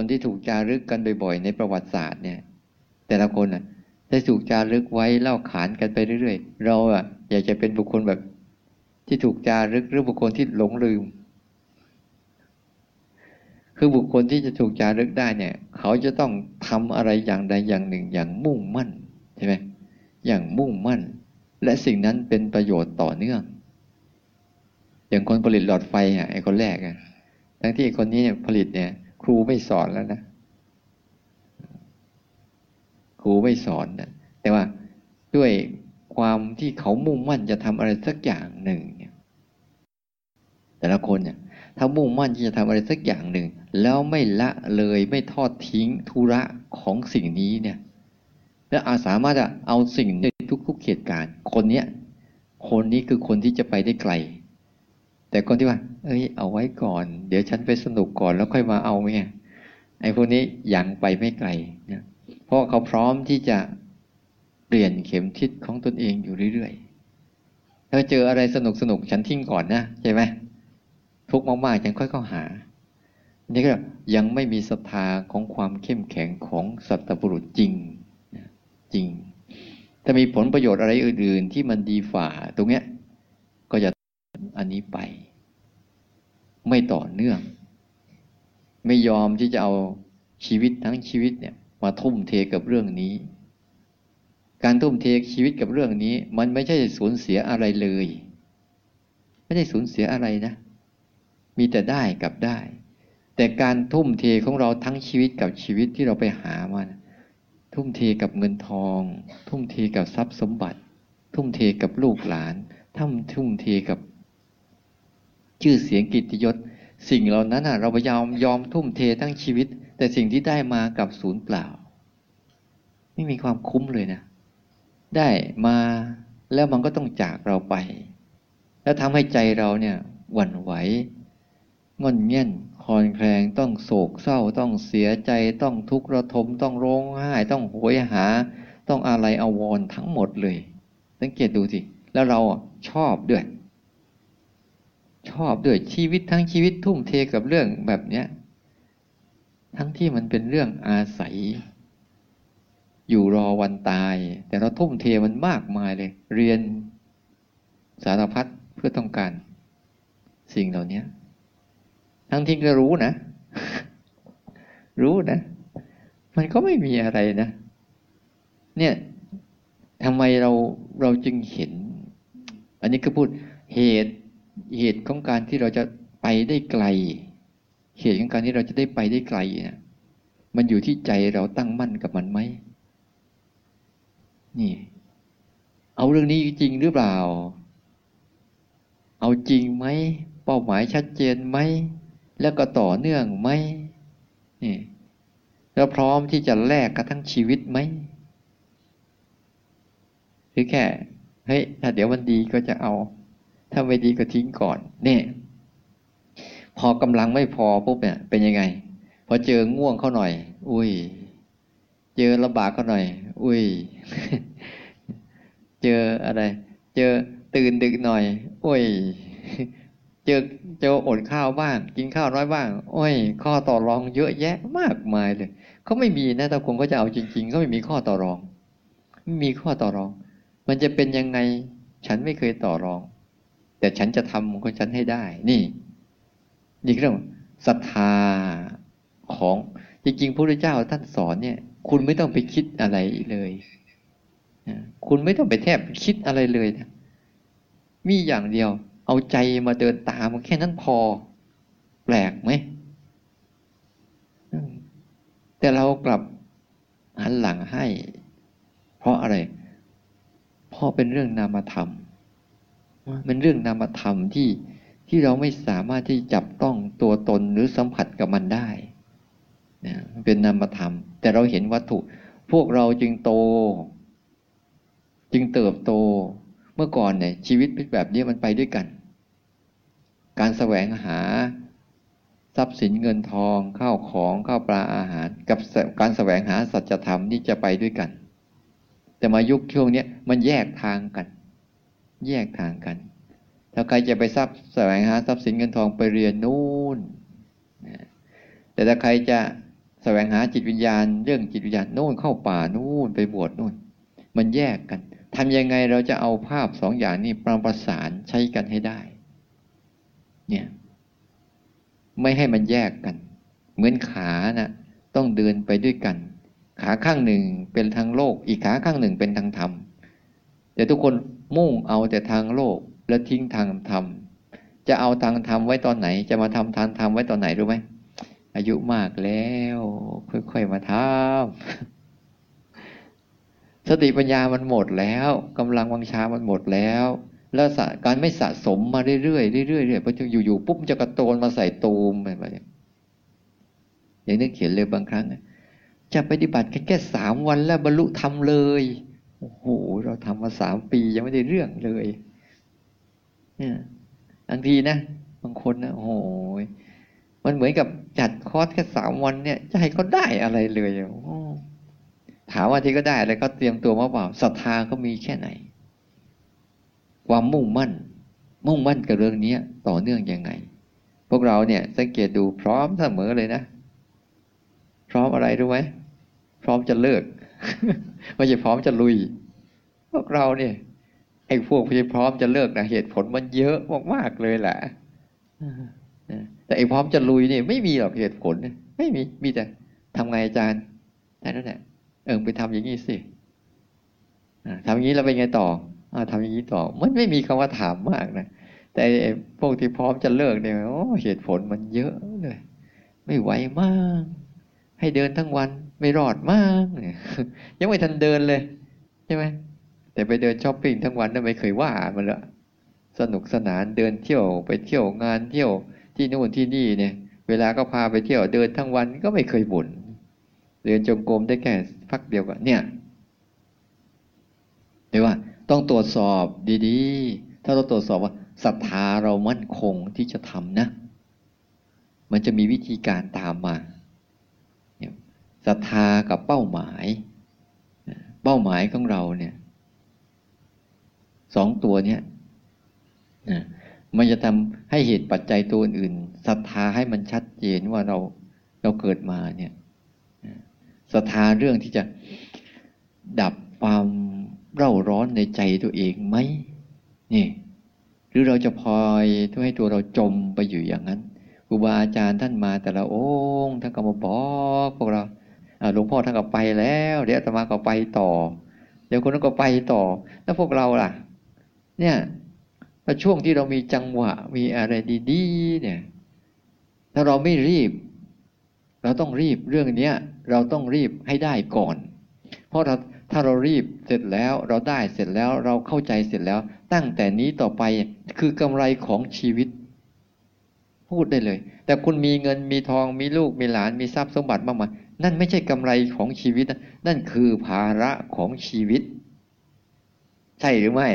คนที่ถูกจารึกกันบ่อยๆในประวัติศาสตร์เนี่ยแต่ละคนอ่ะได้ถูกจารึกไว้เล่าขานกันไปเรื่อยๆเราอ่ะอยากจะเป็นบุคคลแบบที่ถูกจารึกหรือบุคคลที่หลงลืมคือบุคคลที่จะถูกจารึกได้เนี่ยเขาจะต้องทำอะไรอย่างใดอย่างหนึ่งอย่างมุ่งมั่นใช่ไหมอย่างมุ่งมั่นและสิ่งนั้นเป็นประโยชน์ต่อเนื่องอย่างคนผลิตหลอดไฟอ่ะไอ้คนแรกอ่ะทั้งที่คนนี้ผลิตเนี่ยครูไม่สอนแล้วนะครูไม่สอนนะแต่ว่าด้วยความที่เขามุ่งมั่นจะทำอะไรสักอย่างหนึ่งเนี่ยแต่ละคนเนี่ยถ้ามุ่งมั่นที่จะทำอะไรสักอย่างหนึ่งแล้วไม่ละเลยไม่ทอดทิ้งธุระของสิ่งนี้เนี่ยและอาจสามารถจะเอาสิ่งในทุกๆเหตุการณ์คนนี้คือคนที่จะไปได้ไกลแต่คนที่ว่าเอ้ยเอาไว้ก่อนเดี๋ยวฉันไปสนุกก่อนแล้วค่อยมาเอาเนี่ยไอ้พวกนี้ยังไปไม่ไกลนะเพราะเขาพร้อมที่จะเปลี่ยนเข็มทิศของตนเองอยู่เรื่อยๆถ้าเจออะไรสนุกๆฉันทิ้งก่อนนะใช่ไหมทุกข์มากๆยังค่อยเข้าหานี่ก็ยังไม่มีศรัทธาของความเข้มแข็งของสัตบุรุษจริงจริงถ้ามีผลประโยชน์อะไรอื่นๆที่มันดีฝ่าตรงเนี้ยก็จะอันนี้ไปไม่ต่อเนื่องไม่ยอมที่จะเอาชีวิตทั้งชีวิตเนี่ยมาทุ่มเทกับเรื่องนี้การทุ่มเทชีวิตกับเรื่องนี้มันไม่ใช่สูญเสียอะไรเลยไม่ได้สูญเสียอะไรนะมีแต่ได้กับได้แต่การทุ่มเทของเราทั้งชีวิตกับชีวิตที่เราไปหามาทุ่มเทกับเงินทองทุ่มเทกับทรัพย์สมบัติทุ่มเทกับลูกหลานทุ่มเทกับชื่อเสียงกิตติยศสิ่งเหล่านั้นเราพยายามยอมทุ่มเททั้งชีวิตแต่สิ่งที่ได้มากับสูญเปล่าไม่มีความคุ้มเลยนะได้มาแล้วมันก็ต้องจากเราไปแล้วทำให้ใจเราเนี่ยหวั่นไหวงอนเงี่ยนคลอนแคลงต้องโศกเศร้าต้องเสียใจต้องทุกข์ระทมต้องร้องไห้ต้องโหยหาต้องอาลัยอาวรณ์ทั้งหมดเลยสังเกตดูสิแล้วเราชอบด้วยชีวิตทั้งชีวิตทุ่มเทกับเรื่องแบบเนี้ยทั้งที่มันเป็นเรื่องอาศัยอยู่รอวันตายแต่เราทุ่มเทมันมากมายเลยเรียนสารพัดเพื่อต้องการสิ่งเหล่านี้ทั้งที่ก็รู้นะมันก็ไม่มีอะไรนะเนี่ยทำไมเราจึงเห็นอันนี้ก็พูดเหตุของการที่เราจะไปได้ไกลเหตุของการที่เราจะได้ไปได้ไกลเนี่ยมันอยู่ที่ใจเราตั้งมั่นกับมันไหมนี่เอาเรื่องนี้จริงหรือเปล่าเอาจริงไหมเป้าหมายชัดเจนไหมแล้วก็ต่อเนื่องไหมนี่แล้วพร้อมที่จะแลกกับทั้งชีวิตไหมหรือแค่เฮ้ยถ้าเดี๋ยววันดีก็จะเอาถ้าไม่ดีก็ทิ้งก่อนนี่พอกำลังไม่พอปุ๊บเนี่ยเป็นยังไงพอเจอง่วงเขาหน่อยอุ้ยเจอลำบากเขาหน่อยอุ้ยเจออะไรเจอตื่นดึกหน่อยอุ้ยเจออดข้าวบ้างกินข้าวน้อยบ้างโอ้ยข้อต่อรองเยอะแยะมากมายเลยเขาไม่มีนะถ้าคนเขาจะเอาจริงๆเขาไม่มีข้อต่อรองไม่มีข้อต่อรองมันจะเป็นยังไงฉันไม่เคยต่อรองแต่ฉันจะทำของฉันให้ได้นี่เรื่องศรัทธาของจริงๆพระพุทธเจ้าท่านสอนเนี่ยคุณไม่ต้องไปคิดอะไรเลยคุณไม่ต้องไปแทบคิดอะไรเลยนะมีอย่างเดียวเอาใจมาเดินตามแค่นั้นพอแปลกไหมแต่เรากลับหันหลังให้เพราะอะไรเพราะเป็นเรื่องนามธรรมมันเรื่องนามธรรมที่เราไม่สามารถที่จับต้องตัวตนหรือสัมผัสกับมันได้นะเป็นนามธรรมแต่เราเห็นวัตถุพวกเราจึงโตจึงเติบโตเมื่อก่อนเนี่ยชีวิตแบบนี้มันไปด้วยกันการแสวงหาทรัพย์สินเงินทองข้าวของข้าวปลาอาหารกับการแสวงหาสัจธรรมนี่จะไปด้วยกันแต่มายุคช่วงนี้มันแยกทางกันถ้าใครจะไปแสวงหาทรัพย์สินเงินทองไปเรียนนู่นแต่ถ้าใครจะ วงหาจิตวิญญาณเรื่องจิตวิญญาณนู่นเข้าป่านู่นไปบวชนู่นมันแยกกันทำยังไงเราจะเอาภาพสองอย่างนี้ประสานใช้กันให้ได้เนี่ยไม่ให้มันแยกกันเหมือนขานะต้องเดินไปด้วยกันขาข้างหนึ่งเป็นทางโลกอีกขาข้างหนึ่งเป็นทางธรรมแต่ทุกคนมุ่งเอาแต่ทางโลกและทิ้งทางธรรมจะเอาทางธรรมไว้ตอนไหนจะมาทำทางธรรมไว้ตอนไหนรู้ไหมอายุมากแล้วค่อยๆมาทำสติปัญญามันหมดแล้วกำลังวังชามันหมดแล้วแล้วการไม่สะสมมาเรื่อยๆเรื่อยๆพออยู่ๆปุ๊บจะกระโตนมาใส่ตูมอะไรแบบนี้อย่างนึกเขียนเลยบางครั้งจะปฏิบัติแค่3 วันแล้วบรรลุธรรมเลยโอ้โหเราทำมา3 ปียังไม่ได้เรื่องเลยเนี่ยบางทีนะบางคนนะโอ้โหมันเหมือนกับจัดคอร์สแค่3 วันเนี่ยจะให้เขาได้อะไรเลยถามว่าที่ก็ได้อะไรก็เตรียมตัวมาเปล่าศรัทธาก็มีแค่ไหนความมุ่งมั่นกับเรื่องนี้ต่อเนื่องยังไงพวกเราเนี่ยสังเกตดูพร้อมเสมอเลยนะพร้อมอะไรรู้ไหมพร้อมจะเลิก ไม่ใช่พร้อมจะลุยพวกเราเนี่ยไอ้พวกที่พร้อมจะเลิกนะเหตุผลมันเยอะมากๆเลยแหละแต่ไอ้พร้อมจะลุยเนี่ยไม่มีหรอกเหตุผลไม่มีมีแต่ทำไงอาจารย์นั่นแหละไปทำอย่างนี้สิทำอย่างนี้แล้วเป็นไงต่อทำอย่างนี้ต่อมันไม่มีคำว่าถามมากนะแต่พวกที่พร้อมจะเลิกเนี่ยเหตุผลมันเยอะเลยไม่ไหวมากให้เดินทั้งวันไม่รอดมากยังไม่ทันเดินเลยใช่ไหมแต่ไปเดินช้อปปิ้งทั้งวันนั้นไม่เคยว่ามันละสนุกสนานเดินเที่ยวไปเที่ยวงานเที่ยวที่นู่นที่นี่เนี่ยเวลาก็พาไปเที่ยวเดินทั้งวันก็ไม่เคยบ่นเดินจงกรมได้แค่พักเดียวก็เนี่ยเดี๋ยวว่าต้องตรวจสอบดีๆถ้าเราตรวจสอบว่าศรัทธาเรามั่นคงที่จะทำนะมันจะมีวิธีการตามมาศรัทธากับเป้าหมายของเราเนี่ย2 ตัวเนี้ยมันจะทำให้เหตุปัจจัยตัวอื่นศรัทธาให้มันชัดเจนว่าเราเกิดมาเนี่ยศรัทธาเรื่องที่จะดับความเร่าร้อนในใจตัวเองไหมนี่หรือเราจะพลอยให้ตัวเราจมไปอยู่อย่างนั้นครูบาอาจารย์ท่านมาแต่ละองค์ท่านก็มาบอกพวกเราหลวงพ่อท่านก็ไปแล้วเดี๋ยวอาตมาก็ไปต่อเดี๋ยวคนนั้นก็ไปต่อแล้วพวกเราล่ะเนี่ยช่วงที่เรามีจังหวะมีอะไรดีๆเนี่ยถ้าเราไม่รีบเราต้องรีบเรื่องนี้เราต้องรีบให้ได้ก่อนเพราะถ้าเรารีบเสร็จแล้วเราได้เสร็จแล้วเราเข้าใจเสร็จแล้วตั้งแต่นี้ต่อไปคือกำไรของชีวิตพูดได้เลยแต่คุณมีเงินมีทองมีลูกมีหลานมีทรัพย์สมบัติมากมายนั่นไม่ใช่กำไรของชีวิตนะนั่นคือภาระของชีวิตใช่หรือไม่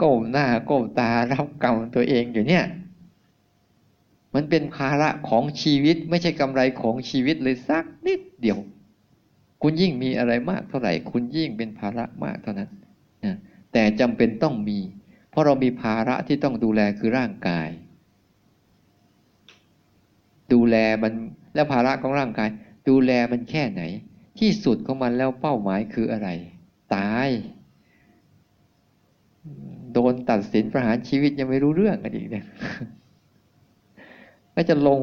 ก้มหน้าก้มตารับกรรมตัวเองอยู่เนี่ยมันเป็นภาระของชีวิตไม่ใช่กำไรของชีวิตเลยสักนิดเดียวคุณยิ่งมีอะไรมากเท่าไหร่คุณยิ่งเป็นภาระมากเท่านั้นแต่จำเป็นต้องมีเพราะเรามีภาระที่ต้องดูแลคือร่างกายดูแลมันและภาระของร่างกายดูแลมันแค่ไหนที่สุดของมันแล้วเป้าหมายคืออะไรตายโดนตัดสินประหารชีวิตยังไม่รู้เรื่องกันอีกเนี่ยก็จะลง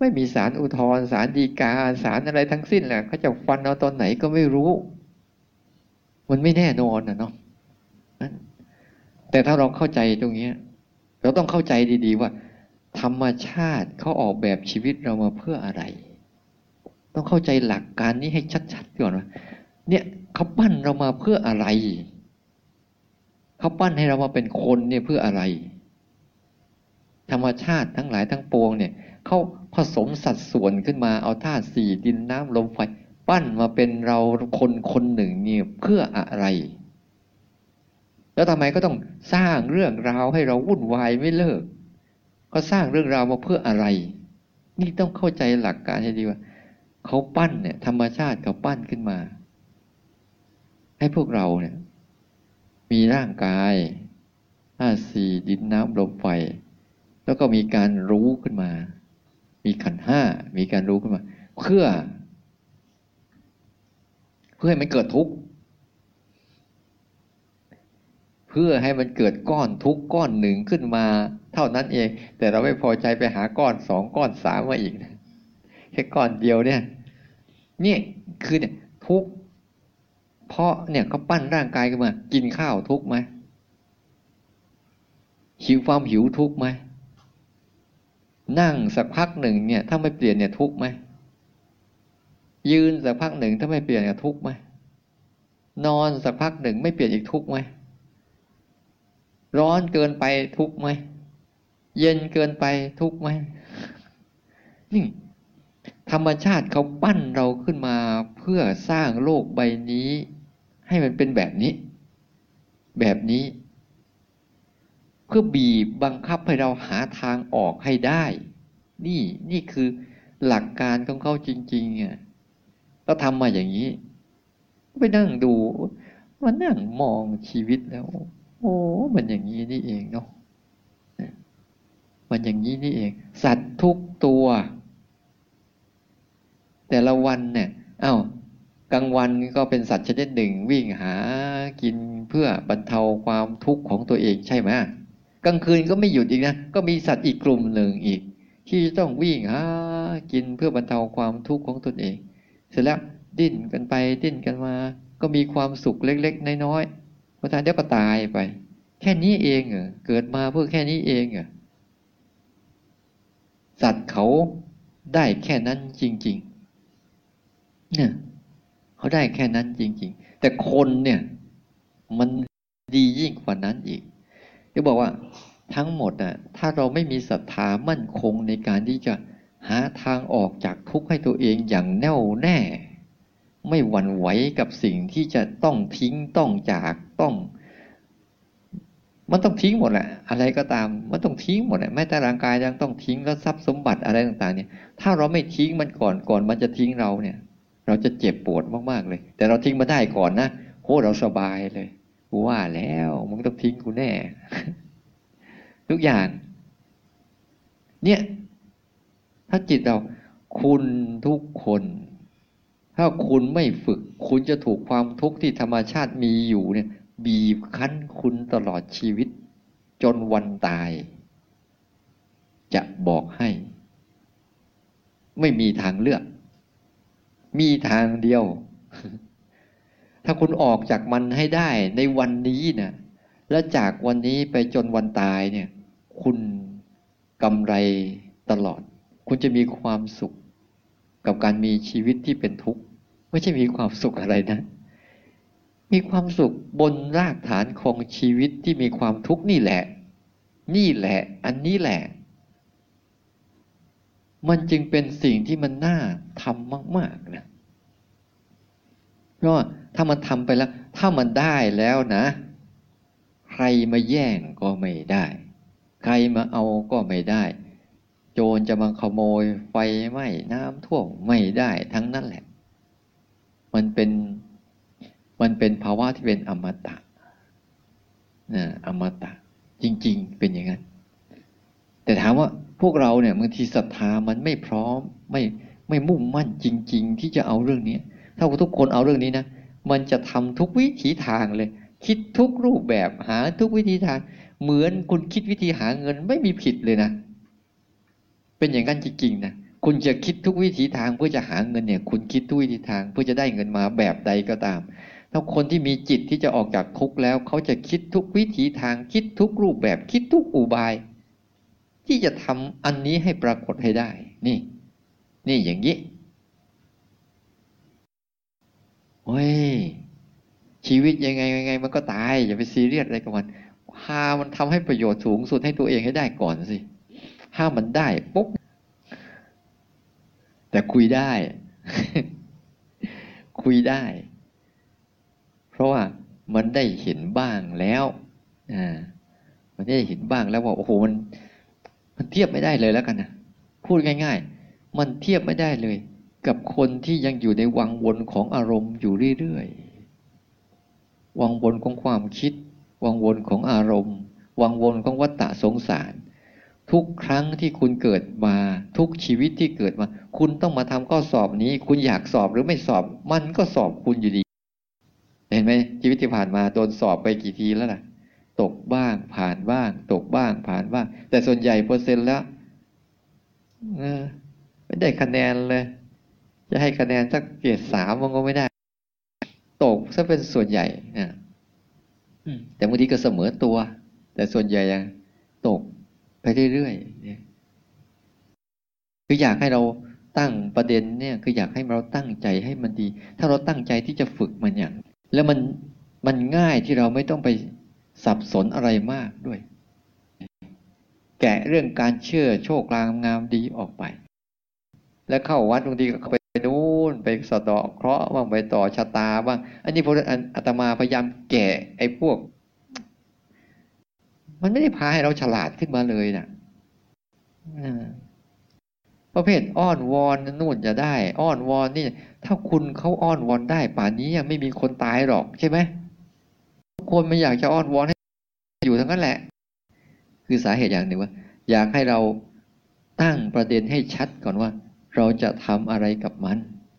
ไม่มีศาลอุทธรณ์ศาลฎีกาศาลอะไรทั้งสิ้นแหละเขาจะฟันเอาตอนไหนก็ไม่รู้มันไม่แน่นอนนะเนาะแต่ถ้าเราเข้าใจตรงนี้เราต้องเข้าใจดีๆว่าธรรมชาติเขาออกแบบชีวิตเรามาเพื่ออะไรต้องเข้าใจหลักการนี้ให้ชัดๆก่อนว่าเนี่ยเขาปั้นเรามาเพื่ออะไรเขาปั้นให้เรามาเป็นคนเนี่ยเพื่ออะไรธรรมชาติทั้งหลายทั้งปวงเนี่ยเขาผสมสัดส่วนขึ้นมาเอาธาตุ4ดินน้ำลมไฟปั้นมาเป็นเราคนคนหนึ่งเนี่ยเพื่ออะไรแล้วทำไมก็ต้องสร้างเรื่องราวให้เราวุ่นวายไม่เลิกก็สร้างเรื่องราวมาเพื่ออะไรนี่ต้องเข้าใจหลักการให้ดีว่าเขาปั้นเนี่ยธรรมชาติเขาปั้นขึ้นมาให้พวกเราเนี่ยมีร่างกายธาตุสี่ดินน้ำลมไฟแล้วก็มีการรู้ขึ้นมามีขันธ์ 5มีการรู้ขึ้นมา เพื่อให้มันเกิดทุกข์เพื่อให้มันเกิดก้อนทุกก้อนหนึ่งขึ้นมาเท่านั้นเองแต่เราไม่พอใจไปหาก้อนสองก้อนสามมาอีกนะแค่ก้อนเดียวเนี่ยนี่คือเนี่ยทุกข์เพราะเนี่ยเขาปั้นร่างกายขึ้นมากินข้าวทุกข์ไหมหิวความหิวทุกข์ไหมนั่งสักพักหนึ่งเนี่ยถ้าไม่เปลี่ยนเนี่ยทุกข์ไหมยืนสักพักหนึ่งถ้าไม่เปลี่ยนเนี่ยทุกข์ไหมนอนสักพักหนึ่งไม่เปลี่ยนอีกทุกข์ไหมร้อนเกินไปทุกข์ไหมเย็นเกินไปทุกข์ไหมนี่ธรรมชาติเขาปั้นเราขึ้นมาเพื่อสร้างโลกใบนี้ให้มันเป็นแบบนี้เพื่อบีบบังคับให้เราหาทางออกให้ได้นี่คือหลักการของเขาจริงๆอ่ะก็ทำมาอย่างนี้ไปนั่งดูมานั่งมองชีวิตแล้วโอ้มันอย่างนี้นี่เองเนาะมันอย่างนี้นี่เองสัตว์ทุกตัวแต่ละวันเนี่ยกลางวันก็เป็นสัตว์ชนิดหนึ่งวิ่งหากินเพื่อบรรเทาความทุกข์ของตัวเองใช่ไหมกลางคืนก็ไม่หยุดอีกนะก็มีสัตว์อีกกลุ่มหนึ่งอีกที่ต้องวิ่งหากินเพื่อบรรเทาความทุกข์ของตนเองเสร็จแล้วดิ้นกันไปดิ้นกันมาก็มีความสุขเล็กๆน้อยๆพอตายเดี๋ยวก็ตายไปแค่นี้เองเหรอเกิดมาเพื่อแค่นี้เองเหรอสัตว์เขาได้แค่นั้นจริงๆเนี่ยเขาได้แค่นั้นจริงๆแต่คนเนี่ยมันดียิ่งกว่านั้นอีกจะบอกว่าทั้งหมดนะถ้าเราไม่มีศรัทธามั่นคงในการที่จะหาทางออกจากทุกข์ให้ตัวเองอย่างแน่วแน่ไม่หวั่นไหวกับสิ่งที่จะต้องทิ้งต้องจากมันต้องทิ้งหมดแหละอะไรก็ตามมันต้องทิ้งหมดแหละแม้แต่ร่างกายยังต้องทิ้งแล้วทรัพย์สมบัติอะไรต่างๆเนี่ยถ้าเราไม่ทิ้งมันก่อนมันจะทิ้งเราเนี่ยเราจะเจ็บปวดมากๆเลยแต่เราทิ้งมาได้ก่อนนะโหเราสบายเลยกูว่าแล้วมึงต้องทิ้งกูแน่ ทุกอย่างเนี่ยถ้าจิตเราคุณทุกคนถ้าคุณไม่ฝึกคุณจะถูกความทุกข์ที่ธรรมชาติมีอยู่เนี่ยบีบคั้นคุณตลอดชีวิตจนวันตายจะบอกให้ไม่มีทางเลือกมีทางเดียว ถ้าคุณออกจากมันให้ได้ในวันนี้นะและจากวันนี้ไปจนวันตายเนี่ยคุณกำไรตลอดคุณจะมีความสุขกับการมีชีวิตที่เป็นทุกข์ไม่ใช่มีความสุขอะไรนะมีความสุขบนรากฐานของชีวิตที่มีความทุกข์นี่แหละอันนี้แหละมันจึงเป็นสิ่งที่มันน่าทำมากๆนะเพราะถ้ามันทำไปแล้วถ้ามันได้แล้วนะใครมาแย่งก็ไม่ได้ใครมาเอาก็ไม่ได้โจรจะมาขโมยไฟไหม้น้ำท่วมไม่ได้ทั้งนั้นแหละมันเป็นภาวะที่เป็นอมตะนะอมตะจริงๆเป็นอย่างนั้นแต่ถามว่าพวกเราเนี่ยบางทีศรัทธามันไม่พร้อมไม่มุ่งมั่นจริงๆที่จะเอาเรื่องนี้ถ้าทุกคนเอาเรื่องนี้นะมันจะทำทุกวิถีทางเลยคิดทุกรูปแบบหาทุกวิธีทางเหมือนคุณคิดวิธีหาเงินไม่มีผิดเลยนะเป็นอย่างนั้นจริงๆนะคุณจะคิดทุกวิถีทางเพื่อจะหาเงินเนี่ยคุณคิดทุกวิถีทางเพื่อจะได้เงินมาแบบใดก็ตามถ้าคนที่มีจิตที่จะออกจากทุกข์แล้วเขาจะคิดทุกวิถีทางคิดทุกรูปแบบคิดทุกอุบายที่จะทำอันนี้ให้ปรากฏให้ได้นี่อย่างนี้โอ้ยชีวิตยังไงมันก็ตายอย่าไปซีเรียสอะไรกับมันพามันทำให้ประโยชน์สูงสุดให้ตัวเองให้ได้ก่อนสิถ้ามันได้ปุ๊บแต่คุยได้ คุยได้เพราะว่ามันได้เห็นบ้างแล้วมันได้เห็นบ้างแล้วว่าโอ้โหมันเทียบไม่ได้เลยแล้วกันนะพูดง่ายๆมันเทียบไม่ได้เลยกับคนที่ยังอยู่ในวังวนของอารมณ์อยู่เรื่อยๆวังวนของความคิดวังวนของอารมณ์วังวนของวัฏฏะสงสาร ทุกครั้งที่คุณเกิดมาทุกชีวิตที่เกิดมาคุณต้องมาทำข้อสอบนี้คุณอยากสอบหรือไม่สอบมันก็สอบคุณอยู่ดีเห็นไหมชีวิตที่ผ่านมาโดนสอบไปกี่ทีแล้วล่ะตกบ้างผ่านบ้างตกบ้างผ่านบ้างแต่ส่วนใหญ่เปอร์เซ็นต์แล้วไม่ได้คะแนนเลยจะให้คะแนนสักเกรด3มันก็ไม่ได้ตกซะเป็นส่วนใหญ่แต่บางทีก็เสมอตัวแต่ส่วนใหญ่ยังตกไปเรื่อยๆคืออยากให้เราตั้งประเด็นเนี่ยคืออยากให้เราตั้งใจให้มันดีถ้าเราตั้งใจที่จะฝึกมันอย่างแล้วมันง่ายที่เราไม่ต้องไปสับสนอะไรมากด้วยแกะเรื่องการเชื่อโชคลางงามดีออกไปแล้วเข้าวัดบางทีก็ไปนู่นไปสะเดาะเคราะห์บ้างไปต่อชะตาบ้างอันนี้พระอาตมาพยายามแกะไอ้พวกมันไม่ได้พาให้เราฉลาดขึ้นมาเลยนะประเภทอ้อนวอนนู่นจะได้อ้อนวอนนี่ถ้าคุณเขาอ้อนวอนได้ป่านนี้ยังไม่มีคนตายหรอกใช่ไหมทุกคนมันอยากจะอ้อนวอนให้อยู่ทั้งนั้นแหละคือสาเหตุอย่างหนึ่งว่าอยากให้เราตั้งประเด็นให้ชัดก่อนว่าเราจะทำอะไรกับมัน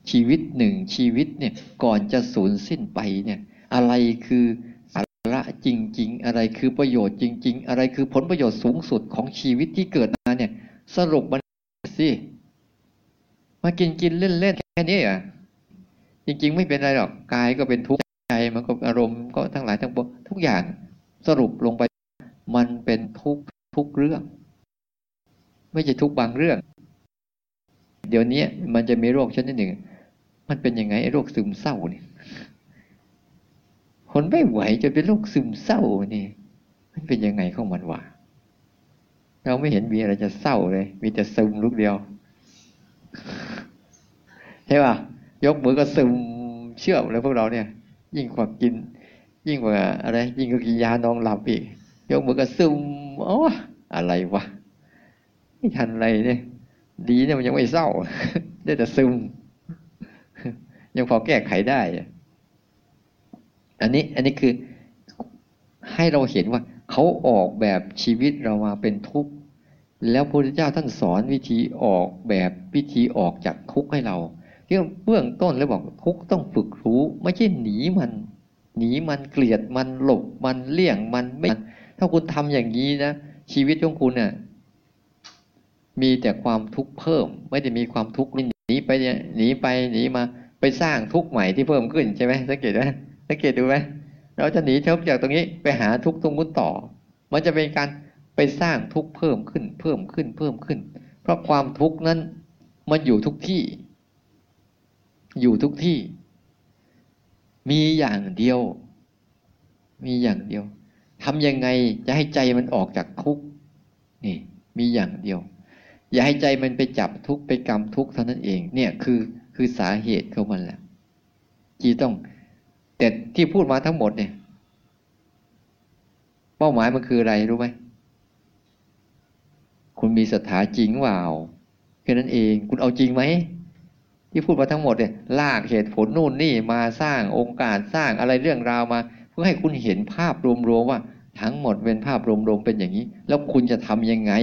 ชีวิตหนึ่งชีวิตเนี่ยก่อนจะสูญสิ้นไปเนี่ยอะไรคือสาระจริงๆอะไรคือประโยชน์จริงๆอะไรคือผลประโยชน์สูงสุดของชีวิตที่เกิดมาเนี่ยสรุปมันสิมากินเล่นๆแค่นี้อ่ะจริงๆไม่เป็นไรหรอกกายก็เป็นทุกข์ใจมันก็อารมณ์ก็ทั้งหลายทั้งปวงทุกอย่างสรุปลงไปมันเป็นทุกข์ทุกเรื่องไม่ใช่ทุกบางเรื่องเดี๋ยวนี้มันจะมีโรคชนิดหนึ่งมันเป็นยังไงไอ้โรคซึมเศร้าเนี่ยคนไม่ไหวจะเป็นโรคซึมเศร้านี่มันเป็นยังไงของมันวะเราไม่เห็นมีอะไรจะเศร้าเลยมีแต่ซึมลูกเดียวใช่ป่ะยกมือก็ซึมเชื่อมเลยพวกเราเนี่ยยิ่งกว่าอะไรยิ่งกว่ากินยานอนหลับอีกยกมือก็ซึมอ๋ออะไรวะไม่ทันอะไรเนี่ยดีเนี่ยมันยังไม่เศร้าได้แต่ซึมยังพอแก้ไขได้อันนี้คือให้เราเห็นว่าเขาออกแบบชีวิตเรามาเป็นทุกข์แล้วพระพุทธเจ้าท่านสอนวิธีออกแบบวิธีออกจากทุกข์ให้เราที่เบื้องต้นเลยบอกทุกข์ต้องฝึกรู้ไม่ใช่หนีมันเกลียดมันหลบมันเลี่ยงมันไม่ถ้าคุณทำอย่างนี้นะชีวิตของคุณเนี่ยมีแต่ความทุกข์เพิ่มไม่ได้มีความทุกข์หนีไปหนีมาไปสร้างทุกข์ใหม่ที่เพิ่มขึ้นใช่ไหมสังเกตดูไหมเราจะหนีทุกข์จากตรงนี้ไปหาทุกข์ตรงนู้นต่อมันจะเป็นการไปสร้างทุกข์เพิ่มขึ้นเพราะความทุกข์นั้นมันอยู่ทุกที่มีอย่างเดียวทำยังไงจะให้ใจมันออกจากทุกข์นี่มีอย่างเดียวอย่าให้ใจมันไปจับทุกข์ไปกำทุกข์เท่านั้นเองเนี่ยคือสาเหตุของมันแหละจีต้องแต่ที่พูดมาทั้งหมดเนี่ยเป้าหมายมันคืออะไรรู้ไหมคุณมีศรัทธาจริงเปล่าแค่นั้นเองคุณเอาจริงไหมที่พูดมาทั้งหมดเนี่ยลากเหตุผลนู่นนี่มาสร้างองค์การสร้างอะไรเรื่องราวมาเพื่อให้คุณเห็นภาพรวมๆว่าทั้งหมดเป็นภาพรวมๆเป็นอย่างนี้แล้วคุณจะทำยังไง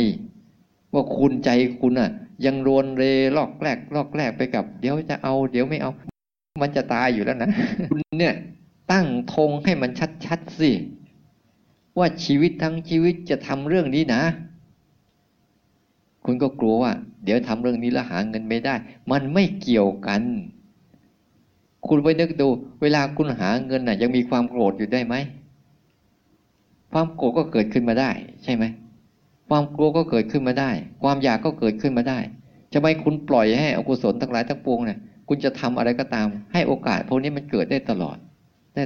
ว่าคุณใจคุณน่ะยังรวนเรลอกแรกไปกับเดี๋ยวจะเอาเดี๋ยวไม่เอามันจะตายอยู่แล้วนะคุณเนี่ยตั้งธงให้มันชัดๆสิว่าชีวิตทั้งชีวิตจะทำเรื่องนี้นะคุณก็กลัวว่าเดี๋ยวทำเรื่องนี้แล้วหาเงินไม่ได้มันไม่เกี่ยวกันคุณไปนึกดูเวลาคุณหาเงินน่ะยังมีความโกรธอยู่ได้ไหมความโกรธก็เกิดขึ้นมาได้ใช่ไหมความกลัวก็เกิดขึ้นมาได้ความอยากก็เกิดขึ้นมาได้จะไม่คุณปล่อยให้อกุศลทั้งหลายทั้งปวงเนี่ยคุณจะทำอะไรก็ตามให้โอกาสพวกนี้มันเกิดได้ตลอดแ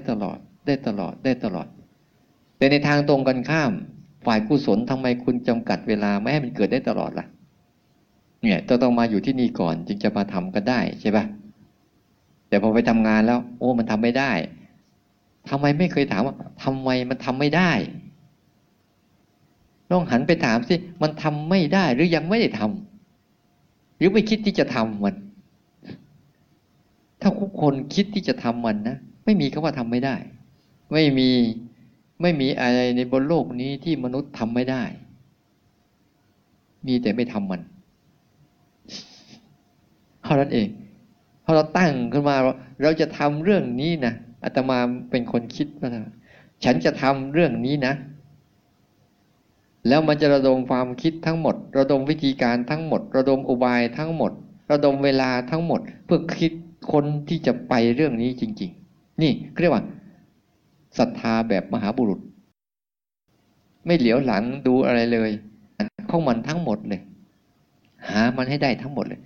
ต่ในทางตรงกันข้ามฝ่ายกุศลทำไมคุณจำกัดเวลาไม่ให้มันเกิดได้ตลอดล่ะเนี่ยต้องมาอยู่ที่นี่ก่อนจึงจะมาทำก็ได้ใช่ป่ะแต่พอไปทำงานแล้วโอ้มันทำไม่ได้ทำไมไม่เคยถามว่าทำไมมันทำไม่ได้ต้องหันไปถามสิมันทำไม่ได้หรือยังไม่ได้ทำหรือไม่คิดที่จะทำมันถ้าทุกคนคิดที่จะทำมันนะไม่มีคำว่าทำไม่ได้ไม่มีอะไรในบนโลกนี้ที่มนุษย์ทำไม่ได้ มีแต่ไม่ทำมันเท่านั้นเองพอเราตั้งขึ้นมาเราจะทำเรื่องนี้นะอาตมาเป็นคนคิดว่าฉันจะทำเรื่องนี้นะแล้วมันจะระดมความคิดทั้งหมดระดมวิธีการทั้งหมดระดมอุบายทั้งหมดระดมเวลาทั้งหมดเพื่อคิดคนที่จะไปเรื่องนี้จริงๆนี่เรียกว่าศรัทธาแบบมหาบุรุษไม่เหลียวหลังดูอะไรเลยของมันทั้งหมดเลยหามันให้ได้ทั้งหมดเลย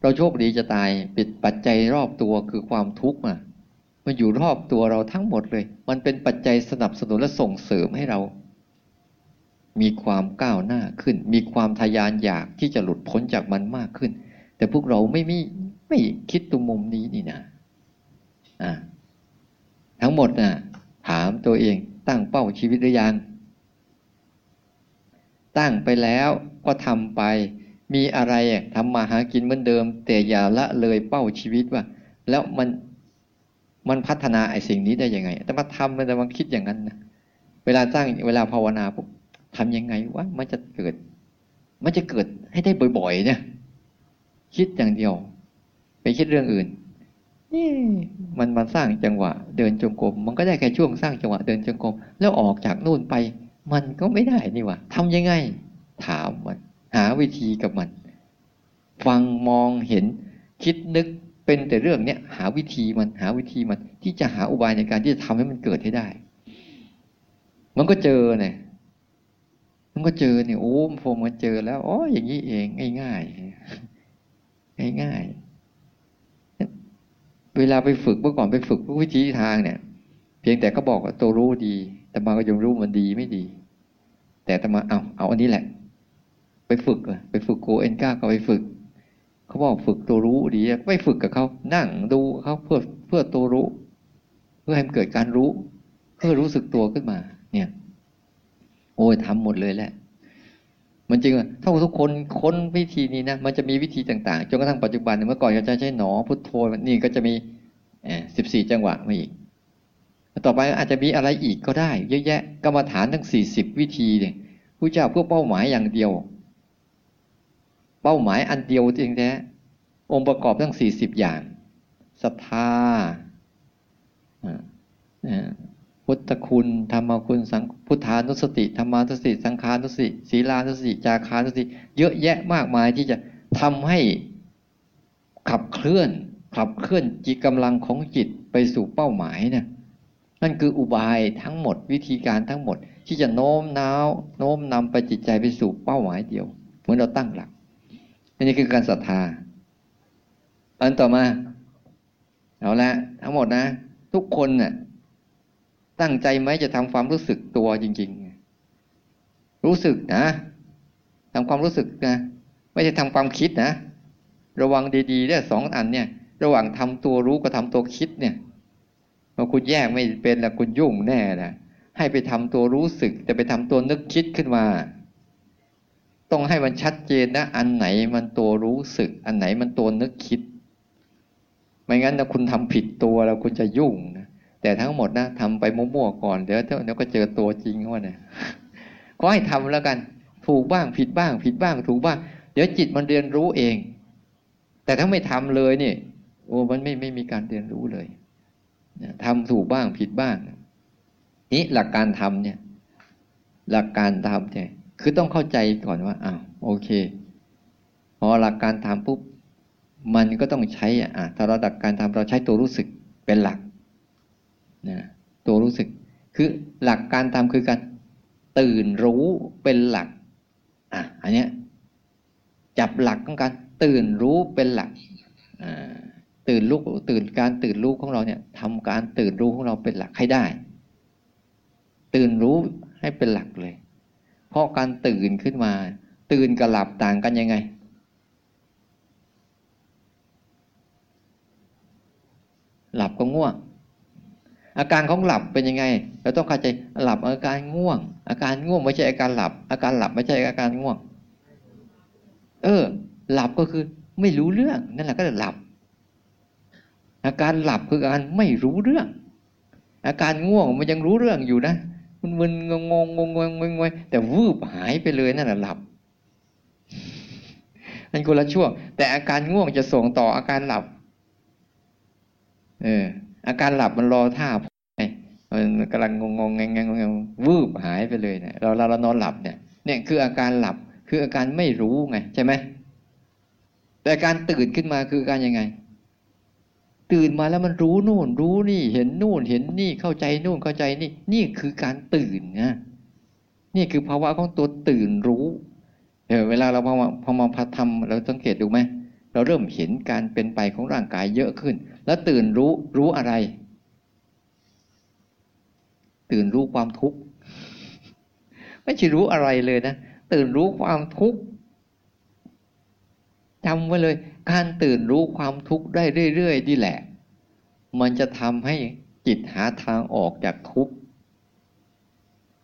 เราโชคดีจะตายปิดปัจจัยรอบตัวคือความทุกข์มันอยู่รอบตัวเราทั้งหมดเลยมันเป็นปัจจัยสนับสนุนและส่งเสริมให้เรามีความก้าวหน้าขึ้นมีความทะยานอยากที่จะหลุดพ้นจากมันมากขึ้นแต่พวกเราไม่คิดตรงมุมนี้นี่นะทั้งหมดนะถามตัวเองตั้งเป้าชีวิตหรือยังตั้งไปแล้วก็ทำไปมีอะไรทำมาหากินเหมือนเดิมแต่อย่าละเลยเป้าชีวิตว่าแล้วมันพัฒนาไอ้สิ่งนี้ได้ยังไงแต่มาทำมันแต่มาคิดอย่างนั้นนะเวลาภาวนาปุ๊บทำยังไงวะมันจะเกิดให้ได้บ่อยๆเนี่ยคิดอย่างเดียวไปคิดเรื่องอื่นนี่มันสร้างจังหวะเดินจงกรมมันก็ได้แค่ช่วงสร้างจังหวะเดินจงกรมแล้วออกจากนู่นไปมันก็ไม่ได้นี่วะทำยังไงถามมันหาวิธีกับมันฟังมองเห็นคิดนึกเป็นแต่เรื่องเนี้ยหาวิธีมันที่จะหาอุบายในการที่จะทำให้มันเกิดให้ได้มันก็เจอเนี่ยโอ้ผมมันเจอแล้วอ๋ออย่างนี้เองง่ายเวลาไปฝึกเมื่อก่อนไปฝึกพวกวิธีทางเนี่ยเพียงแต่ก็บอกว่าตัวรู้ดีแต่มาก็ยังรู้มันดีไม่ดีแต่มาเอาอันนี้แหละไปฝึกโกเอ็นก้าก็ไปฝึกเขาบอกฝึกตัวรู้ดีไม่ฝึกกับเขานั่งดูเขาเพื่อตัวรู้เพื่อให้มันเกิดการรู้เพื่อรู้สึกตัวขึ้นมาเนี่ยโอ้ยทำหมดเลยแหละมันจริงอ่ะถ้าทุกคนค้นวิธีนี้นะมันจะมีวิธีต่างๆจนกระทั่งปัจจุบันเมื่อก่อนจะใช้หนอพุทโธนี่ก็จะมี14จังหวะมาอีกต่อไปอาจจะมีอะไรอีกก็ได้เยอะแยะกรรมฐานทั้ง40วิธีเนี่ยพระเจ้าเพื่อเป้าหมายอย่างเดียวเป้าหมายอันเดียวจริงแท้องค์ประกอบทั้ง40อย่างศรัทธาพุทธคุณธรรมคุณสังพุทธานุสติธรรมานุสติสังฆานุสติศีลานุสติจาคานุสติเยอะแยะมากมายที่จะทำให้ขับเคลื่อนจิตกำลังของจิตไปสู่เป้าหมายนะนั่นคืออุบายทั้งหมดวิธีการทั้งหมดที่จะโน้มนำไปจิตใจไปสู่เป้าหมายเดียวเหมือนเราตั้งหลักนี่คือการศรัทธาอันต่อมาเอาละทั้งหมดนะทุกคนน่ะตั้งใจไหมจะทำความรู้สึกตัวจริงๆรู้สึกนะทำความรู้สึกนะไม่ใช่ทำความคิดนะระวังดีๆด้วย2อันเนี่ยระหว่างทำตัวรู้กับทำตัวคิดเนี่ยพอคุณแยกไม่เป็นแล้วคุณยุ่งแน่นะให้ไปทำตัวรู้สึกแต่ไปทำตัวนึกคิดขึ้นมาต้องให้มันชัดเจนนะอันไหนมันตัวรู้สึกอันไหนมันตัวนึกคิดไม่งั้นนะคุณทำผิดตัวแล้วคุณจะยุ่งนะแต่ทั้งหมดนะทำไปมั่วๆก่อนเดี๋ยวก็เจอตัวจริงเขาเนี่ยก็ให้ทำแล้วกันถูกบ้างผิดบ้างผิดบ้างถูกบ้างเดี๋ยวจิตมันเรียนรู้เองแต่ถ้าไม่ทำเลยนี่โอ้มันไม่มีการเรียนรู้เลยทำถูกบ้างผิดบ้างนี่หลักการทำเนี่ยคือต้องเข้าใจก่อนว่าโอเคพอหลักการทำปุ๊บมันก็ต้องใช้ถ้าเราหลักการทำเราใช้ตัวรู้สึกเป็นหลักนะตัวรู้สึกคือหลักการทำคือการตื่นรู้เป็นหลักอันเนี้ยจับหลักของการตื่นรู้เป็นหลักตื่นรู้ของเราเนี่ยทำการตื่นรู้ของเราเป็นหลักให้ได้ตื่นรู้ให้เป็นหลักเลยเพราะการตื่นขึ้นมาตื่นกับหลับต่างกันยังไงหลับก็ง่วงอาการของหลับเป็นยังไงเราต้องเข้าใจหลับอาการง่วงอาการง่วงไม่ใช่อาการหลับอาการหลับไม่ใช่อาการง่วงหลับก็คือไม่รู้เรื่องนั่นแหละก็หลับอาการหลับคืออาการไม่รู้เรื่องอาการง่วงมันยังรู้เรื่องอยู่นะมึนงงแต่วืบหายไปเลยนั่นแหละหลับ นั่นคนละช่วงแต่อาการง่วงจะส่งต่ออาการหลับอาการหลับมันรอท่าไงมันกำลังงงๆแงงๆวืบหายไปเลยเนี่ยเรานอนหลับเนี่ยคืออาการหลับคืออาการไม่รู้ไงใช่ไหมแต่การตื่นขึ้นมาคือการยังไงตื่นมาแล้วมันรู้นู่นรู้นี่เห็นนู่นเห็นนี่เข้าใจนู่นเข้าใจนี่นี่คือการตื่นนะนี่คือภาวะของตัวตื่นรู้เวลาเราพอมาทำเราสังเกตดูไหมเราเริ่มเห็นการเป็นไปของร่างกายเยอะขึ้นแล้วตื่นรู้อะไรตื่นรู้ความทุกข์ไม่ใช่รู้อะไรเลยนะตื่นรู้ความทุกข์จำไว้เลยการตื่นรู้ความทุกข์ได้เรื่อยๆนี่แหละมันจะทำให้จิตหาทางออกจากทุกข์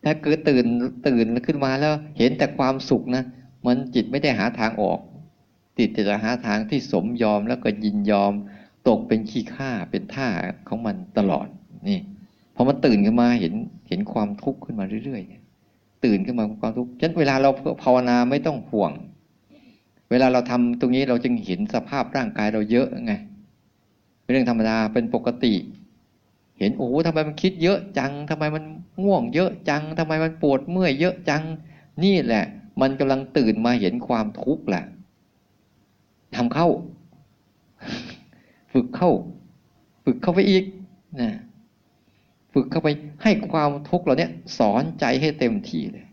ถ้าเกิดตื่นขึ้นมาแล้วเห็นแต่ความสุขนะมันจิตไม่ได้หาทางออกจิตจะหาทางที่สมยอมแล้วก็ยินยอมตกเป็นขี้ข้าเป็นท่าของมันตลอดนี่พอมันตื่นขึ้นมาเห็นความทุกข์ขึ้นมาเรื่อยๆตื่นขึ้นมาความทุกข์ฉะนั้นเวลาเราภาวนาไม่ต้องห่วงเวลาเราทำตรงนี้เราจึงเห็นสภาพร่างกายเราเยอะไงเป็นเรื่องธรรมดาเป็นปกติเห็นโอ้โหทำไมมันคิดเยอะจังทำไมมันง่วงเยอะจังทำไมมันปวดเมื่อยเยอะจังนี่แหละมันกำลังตื่นมาเห็นความทุกข์แหละทำเข้าฝึกเข้าไปอีกนะฝึกเข้าไปให้ความทุกข์เราเนี่ยสอนใจให้เต็มที่เลย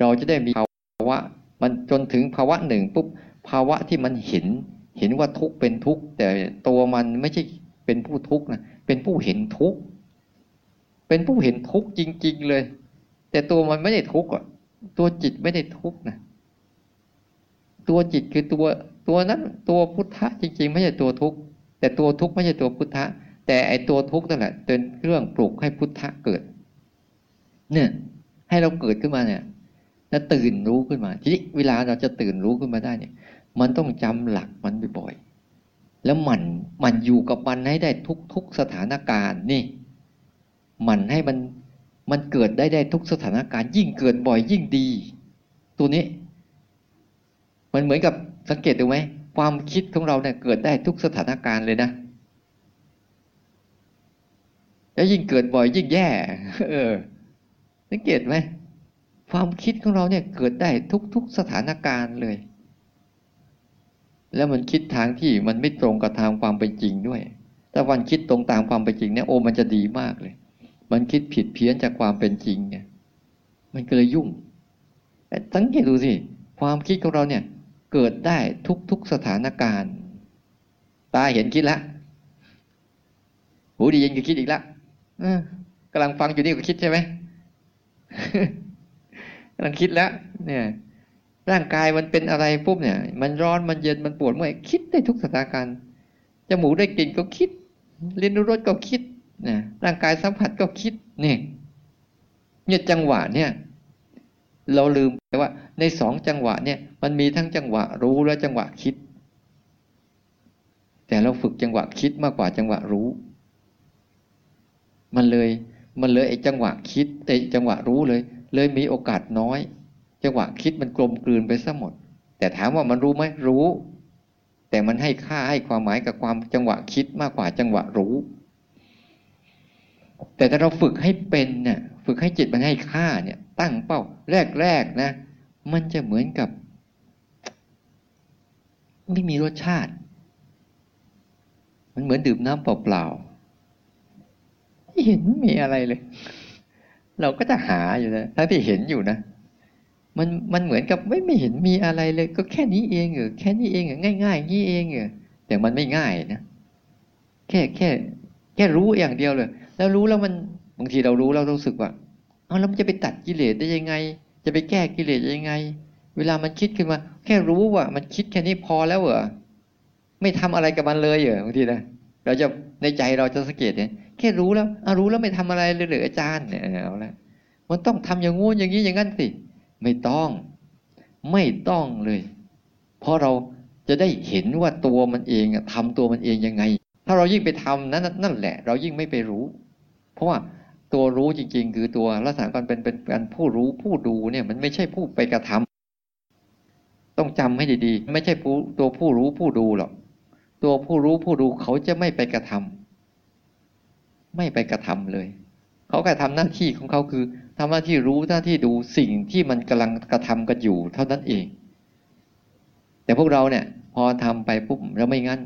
เราจะได้มีภาวะมันจนถึงภาวะหนึ่งปุ๊บภาวะที่มันเห็นว่าทุกข์เป็นทุกข์แต่ตัวมันไม่ใช่เป็นผู้ทุกข์นะเป็นผู้เห็นทุกข์เป็นผู้เห็นทุกข์จริงๆเลยแต่ตัวมันไม่ได้ทุกข์อ่ะตัวจิตไม่ได้ทุกข์นะตัวจิตคือตัวนั้นตัวพุทธะจริงๆไม่ใช่ตัวทุกข์แต่ตัวทุกข์ไม่ใช่ตัวพุทธะแต่ไอตัวทุกข์นั่นแหละเป็นเครื่องปลุกให้พุทธะเกิดเนี่ยให้เราเกิดขึ้นมาเนี่ยแล้วตื่นรู้ขึ้นมาทีนี้เวลาเราจะตื่นรู้ขึ้นมาได้เนี่ยมันต้องจำหลักมันบ่อยๆแล้วมันอยู่กับมันให้ได้ทุกสถานการณ์นี่มันให้มันเกิดได้ทุกสถานการณ์ยิ่งเกิดบ่อยยิ่งดีตัวนี้มันเหมือนกับสังเกตดูไหมความคิดของเราเนี่ยเกิดได้ทุกสถานการณ์เลยนะแล้วยิ่งเกิดบ่อยยิ่งแย่สังเกตไหมความคิดของเราเนี่ยเกิดได้ทุกสถานการณ์เลยแล้วมันคิดทางที่มันไม่ตรงกับทางความเป็นจริงด้วยถ้าวันคิดตรงตามความเป็นจริงเนี่ยโอ้มันจะดีมากเลยมันคิดผิดเพี้ยนจากความเป็นจริงเนี่ยมันก็เลยยุ่งแต่สังเกตดูสิความคิดของเราเนี่ยเกิดได้ทุกสถานการณ์ตาเห็นคิดละหูได้ยินก็คิดอีกละกำลังฟังอยู่นี่ก็คิดใช่ไหม กำลังคิดแล้วเนี่ยร่างกายมันเป็นอะไรปุ๊บเนี่ยมันร้อนมันเย็นมันปวดเมื่อยคิดได้ทุกสถานการณ์จมูกได้กลิ่นก็คิดลิ้นรู้รสก็คิดนะร่างกายสัมผัสก็คิดเนี่ยจังหวะเนี่ยเราลืมไปว่าในสองจังหวะเนี่ยมันมีทั้งจังหวะรู้และจังหวะคิดแต่เราฝึกจังหวะคิดมากกว่าจังหวะรู้มันเลยไอ้จังหวะคิดแต่จังหวะรู้เลยมีโอกาสน้อยจังหวะคิดมันกลมกลืนไปซะหมดแต่ถามว่ามันรู้ไหมรู้แต่มันให้ค่าให้ความหมายกับความจังหวะคิดมากกว่าจังหวะรู้แต่ถ้าเราฝึกให้เป็นเนี่ยฝึกให้จิตมันให้ค่าเนี่ยตั้งเป้าแรกๆนะมันจะเหมือนกับไม่มีรสชาติมันเหมือนดื่มน้ำเปล่าๆไม่เห็นมีอะไรเลยเราก็จะหาอยู่นะทั้งที่เห็นอยู่นะมันเหมือนกับไม่เห็นมีอะไรเลยก็แค่นี้เองเหรอแค่นี้เองเหรอง่ายๆงี้เองเหรอแต่มันไม่ง่ายนะแค่รู้อย่างเดียวเลยแล้วรู้แล้วมันบางทีเรารู้เรารู้สึกว่าเอ้าแล้วมันจะไปตัดกิเลสได้ยังไงจะไปแก้กิเลสยังไงเวลามันคิดขึ้นมาแค่รู้ว่ามันคิดแค่นี้พอแล้วเหรอไม่ทำอะไรกับมันเลยเหรอบางทีนะเราจะในใจเราจะสังเกตเนี่ยแค่รู้แล้วรู้แล้วไม่ทำอะไรเลยเหรออาจารย์เนี่ยเอาละมันต้องทำอย่างงู้นอย่างนี้อย่างนั้นสิไม่ต้องเลยเพราะเราจะได้เห็นว่าตัวมันเองทำตัวมันเองยังไงถ้าเรายิ่งไปทำนั่นแหละเรายิ่งไม่ไปรู้เพราะว่าตัวรู้จริงๆคือตัวลักษณะการเป็นผู้รู้ผู้ดูเนี่ยมันไม่ใช่ผู้ไปกระทำ ต้องจำให้ดีๆไม่ใช่ตัวผู้รู้ผู้ดูหรอกตัวผู้รู้ผู้ดูเขาจะไม่ไปกระทำไม่ไปกระทำเลยเขาแค่ทำหน้าที่ของเขาคือทำหน้าที่รู้หน้าที่ดูสิ่งที่มันกำลังกระทำกันอยู่เท่านั้นเองแต่พวกเราเนี่ยพอทำไปปุ๊บแล้วไม่งั้น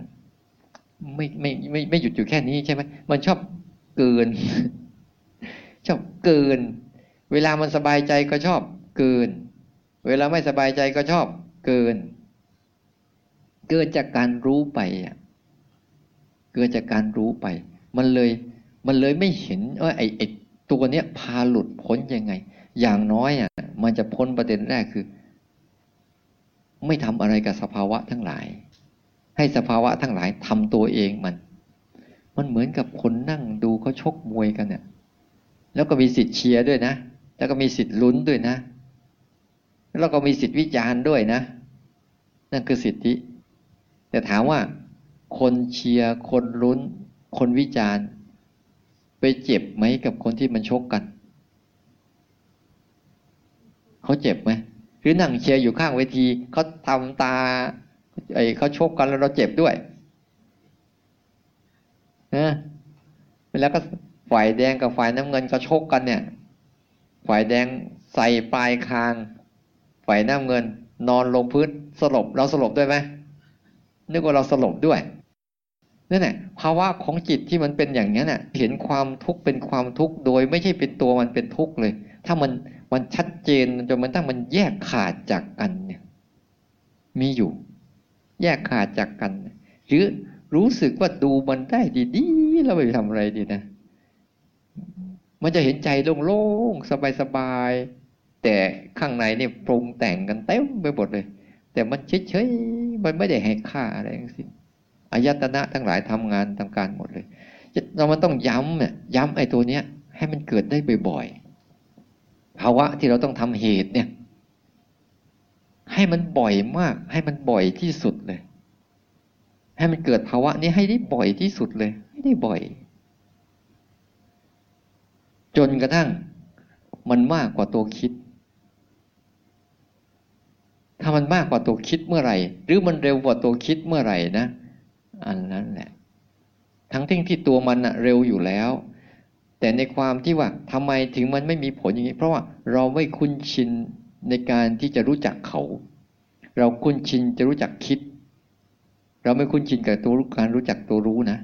ไม่หยุดอยู่แค่นี้ใช่ไหมมันชอบเกินชอบเกินเวลามันสบายใจก็ชอบเกินเวลาไม่สบายใจก็ชอบเกินจากการรู้ไปอ่ะเกินจากการรู้ไปมันเลยไม่เห็นว่าไอ้ตัวเนี้ยพาหลุดพ้นยังไงอย่างน้อยอ่ะมันจะพ้นประเด็นแรกคือไม่ทำอะไรกับสภาวะทั้งหลายให้สภาวะทั้งหลายทำตัวเองมันเหมือนกับคนนั่งดูเขาชกมวยกันเนี่ยแล้วก็มีสิทธิ์เชียร์ด้วยนะแล้วก็มีสิทธิ์ลุ้นด้วยนะแล้วก็มีสิทธิ์วิจารณ์ด้วยนะนั่นคือสิทธิแต่ถามว่าคนเชียร์คนลุ้นคนวิจารณ์ไปเจ็บไหมกับคนที่มันชกกันเขาเจ็บไหมหรือนั่งเชียร์อยู่ข้างเวทีเขาทำตาเขาชกกันแล้วเราเจ็บด้วยนะแล้วก็ฝ่ายแดงกับฝ่ายน้ำเงินก็ชกกันเนี่ยฝ่ายแดงใส่ปลายคางฝ่ายน้ำเงินนอนลงพื้นสลบเราสลบด้วยไหมนึกว่าเราสลบด้วยนั่นแหละภาวะของจิตที่มันเป็นอย่างนี้น่ะเห็นความทุกข์เป็นความทุกข์โดยไม่ใช่เป็นตัวมันเป็นทุกข์เลยถ้ามันชัดเจนจนมันตั้งมันแยกขาดจากกันเนี่ยมีอยู่แยกขาดจากกันหรือรู้สึกว่าดูมันได้ดีๆแล้วไปทำอะไรดีนะมันจะเห็นใจโล่งๆสบายๆแต่ข้างในเนี่ยปรุงแต่งกันเต็มไปหมดเลยแต่มันเฉยๆมันไม่ได้ให้ค่าอะไรทั้งสิ้นอายตนะทั้งหลายทำงานทำการหมดเลยเรามันต้องย้ำไอ้ตัวเนี้ยให้มันเกิดได้บ่อยๆภาวะที่เราต้องทำเหตุเนี่ยให้มันบ่อยมากให้มันบ่อยที่สุดเลยให้มันเกิดภาวะนี้ให้ได้บ่อยที่สุดเลยให้ได้บ่อยจนกระทั่งมันมากกว่าตัวคิดถ้ามันมากกว่าตัวคิดเมื่อไหร่หรือมันเร็วกว่าตัวคิดเมื่อไหร่นะอันนั้นแหละทั้งที่ตัวมันนะเร็วอยู่แล้วแต่ในความที่ว่าทำไมถึงมันไม่มีผลอย่างนี้เพราะว่าเราไม่คุ้นชินในการที่จะรู้จักเขาเราคุ้นชินจะรู้จักคิดเราไม่คุ้นชินกับตัวการรู้จักตัวรู้นะ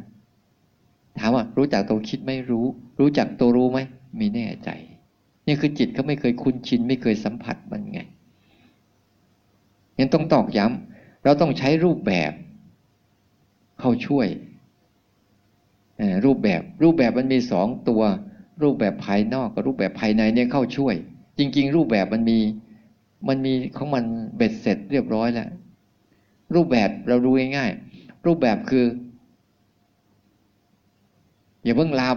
ถามว่ารู้จักตัวคิดไม่รู้รู้จักตัวรู้ไหมมีแน่ใจนี่คือจิตเขาไม่เคยคุ้นชินไม่เคยสัมผัสมันไงยังต้องตอกย้ำเราต้องใช้รูปแบบเข้าช่วยรูปแบบมันมีสองตัวรูปแบบภายนอกกับรูปแบบภายในเนี่ยเข้าช่วยจริงๆรูปแบบมันมีของมันเบ็ดเสร็จเรียบร้อยแล้วรูปแบบเราดูง่ายๆรูปแบบคืออย่าเพิ่งหลับ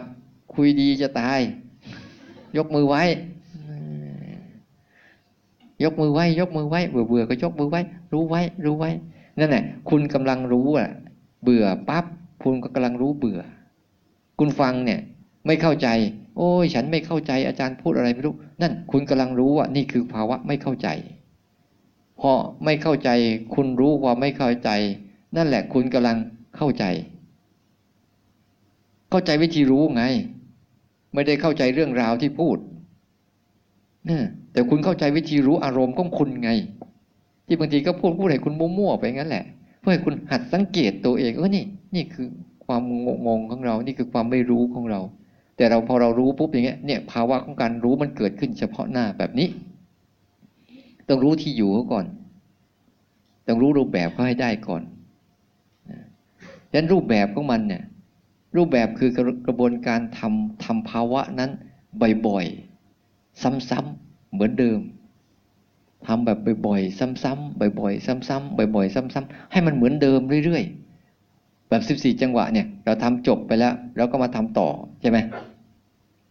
คุยดีจะตายยกมือไว้เบื่อๆก็ยกมือไว้รู้ไว้นั่นแหละคุณกำลังรู้อ่ะเบื่อปั๊บคุณก็กำลังรู้เบื่อคุณฟังเนี่ยไม่เข้าใจโอ้ยฉันไม่เข้าใจอาจารย์พูดอะไรไม่รู้นั่นคุณกำลังรู้ว่านี่คือภาวะไม่เข้าใจพอไม่เข้าใจคุณรู้ว่าไม่เข้าใจนั่นแหละคุณกำลังเข้าใจวิธีรู้ไงไม่ได้เข้าใจเรื่องราวที่พูดเนี่ยแต่คุณเข้าใจวิธีรู้อารมณ์ของคุณไงที่บางทีก็พูดให้คุณมั่วๆไปงั้นแหละเพื่อให้คุณหัดสังเกตตัวเองนี่คือความงงของเรานี่คือความไม่รู้ของเราแต่เราพอเรารู้ปุ๊บอย่างเงี้ยเนี่ยภาวะของการรู้มันเกิดขึ้นเฉพาะหน้าแบบนี้ต้องรู้ที่อยู่เขาก่อนต้องรู้รูปแบบเขาให้ได้ก่อนดังนั้นรูปแบบของมันเนี่ยรูปแบบคือกระบวนการทำภาวะนั้นบ่อยๆซ้ำๆเหมือนเดิมทำแบบบ่อยๆซ้ำๆบ่อยๆซ้ำๆบ่อยๆซ้ำๆให้มันเหมือนเดิมเรื่อยๆแบบ14จังหวะเนี่ยเราทำจบไปแล้วเราก็มาทำต่อใช่ไหม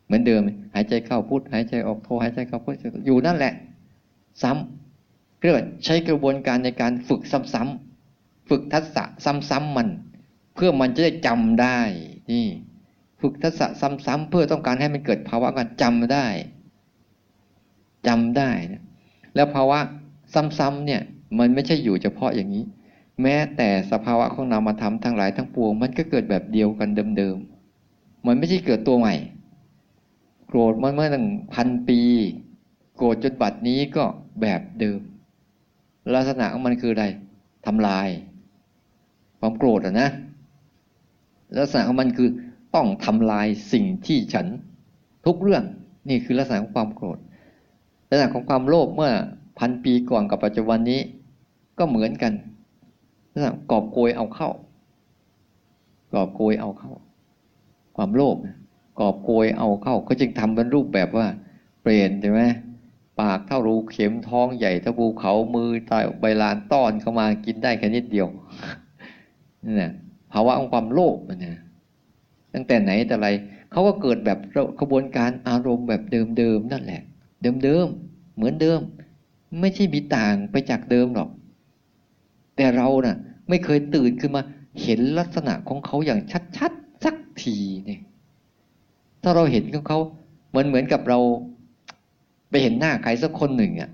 เหมือนเดิมหายใจเข้าพุทหายใจออกโทหายใจเข้าพุทอยู่นั่นแหละซ้ำเรื่อยใช้กระบวนการในการฝึกซ้ำๆฝึกทักษะซ้ำๆมันเพื่อมันจะได้จำได้นี่ฝึกทักษะซ้ำๆเพื่อต้องการให้มันเกิดภาวะการจำได้นะแล้วภาวะซ้ำๆเนี่ย มันไม่ใช่อยู่เฉพาะอย่างนี้แม้แต่สภาวะของนามธรรมทั้งหลายทั้งปวงมันก็เกิดแบบเดียวกันเดิมๆมันไม่ใช่เกิดตัวใหม่โกรธมันเมื่อตั้งพันปีโกรธจนบัดนี้ก็แบบเดิมลักษณะของมันคืออะไรทำลายความโกรธนะลักษณะของมันคือต้องทำลายสิ่งที่ฉันทุกเรื่องนี่คือลักษณะของความโกรธลักษณะของความโลภเมื่อพันปีก่อนกับปัจจุบันนี้ก็เหมือนกันลักษณะกอบโกยเอาเข้ากอบโกยเอาเข้าความโลภกอบโกยเอาเข้าก็จึงทำเป็นรูปแบบว่าเปลี่ยนใช่ไหมปากเท่ารูเข็มท้องใหญ่เท่าภูเขามือใต้ใบลานต้อนเข้ามากินได้แค่นิดเดียวนี่นะภาวะของความโลภมันนะตั้งแต่ไหนแต่ไรเขาก็เกิดแบบขบวนการอารมณ์แบบเดิมๆนั่นแหละเดิมๆเหมือนเดิมไม่ใช่มีต่างไปจากเดิมหรอกแต่เราน่ะไม่เคยตื่นขึ้นมาเห็นลักษณะของเขาอย่างชัดๆสักทีเนี่ยถ้าเราเห็นของเขาเหมือนกับเราไปเห็นหน้าใครสักคนหนึ่งอ่ะ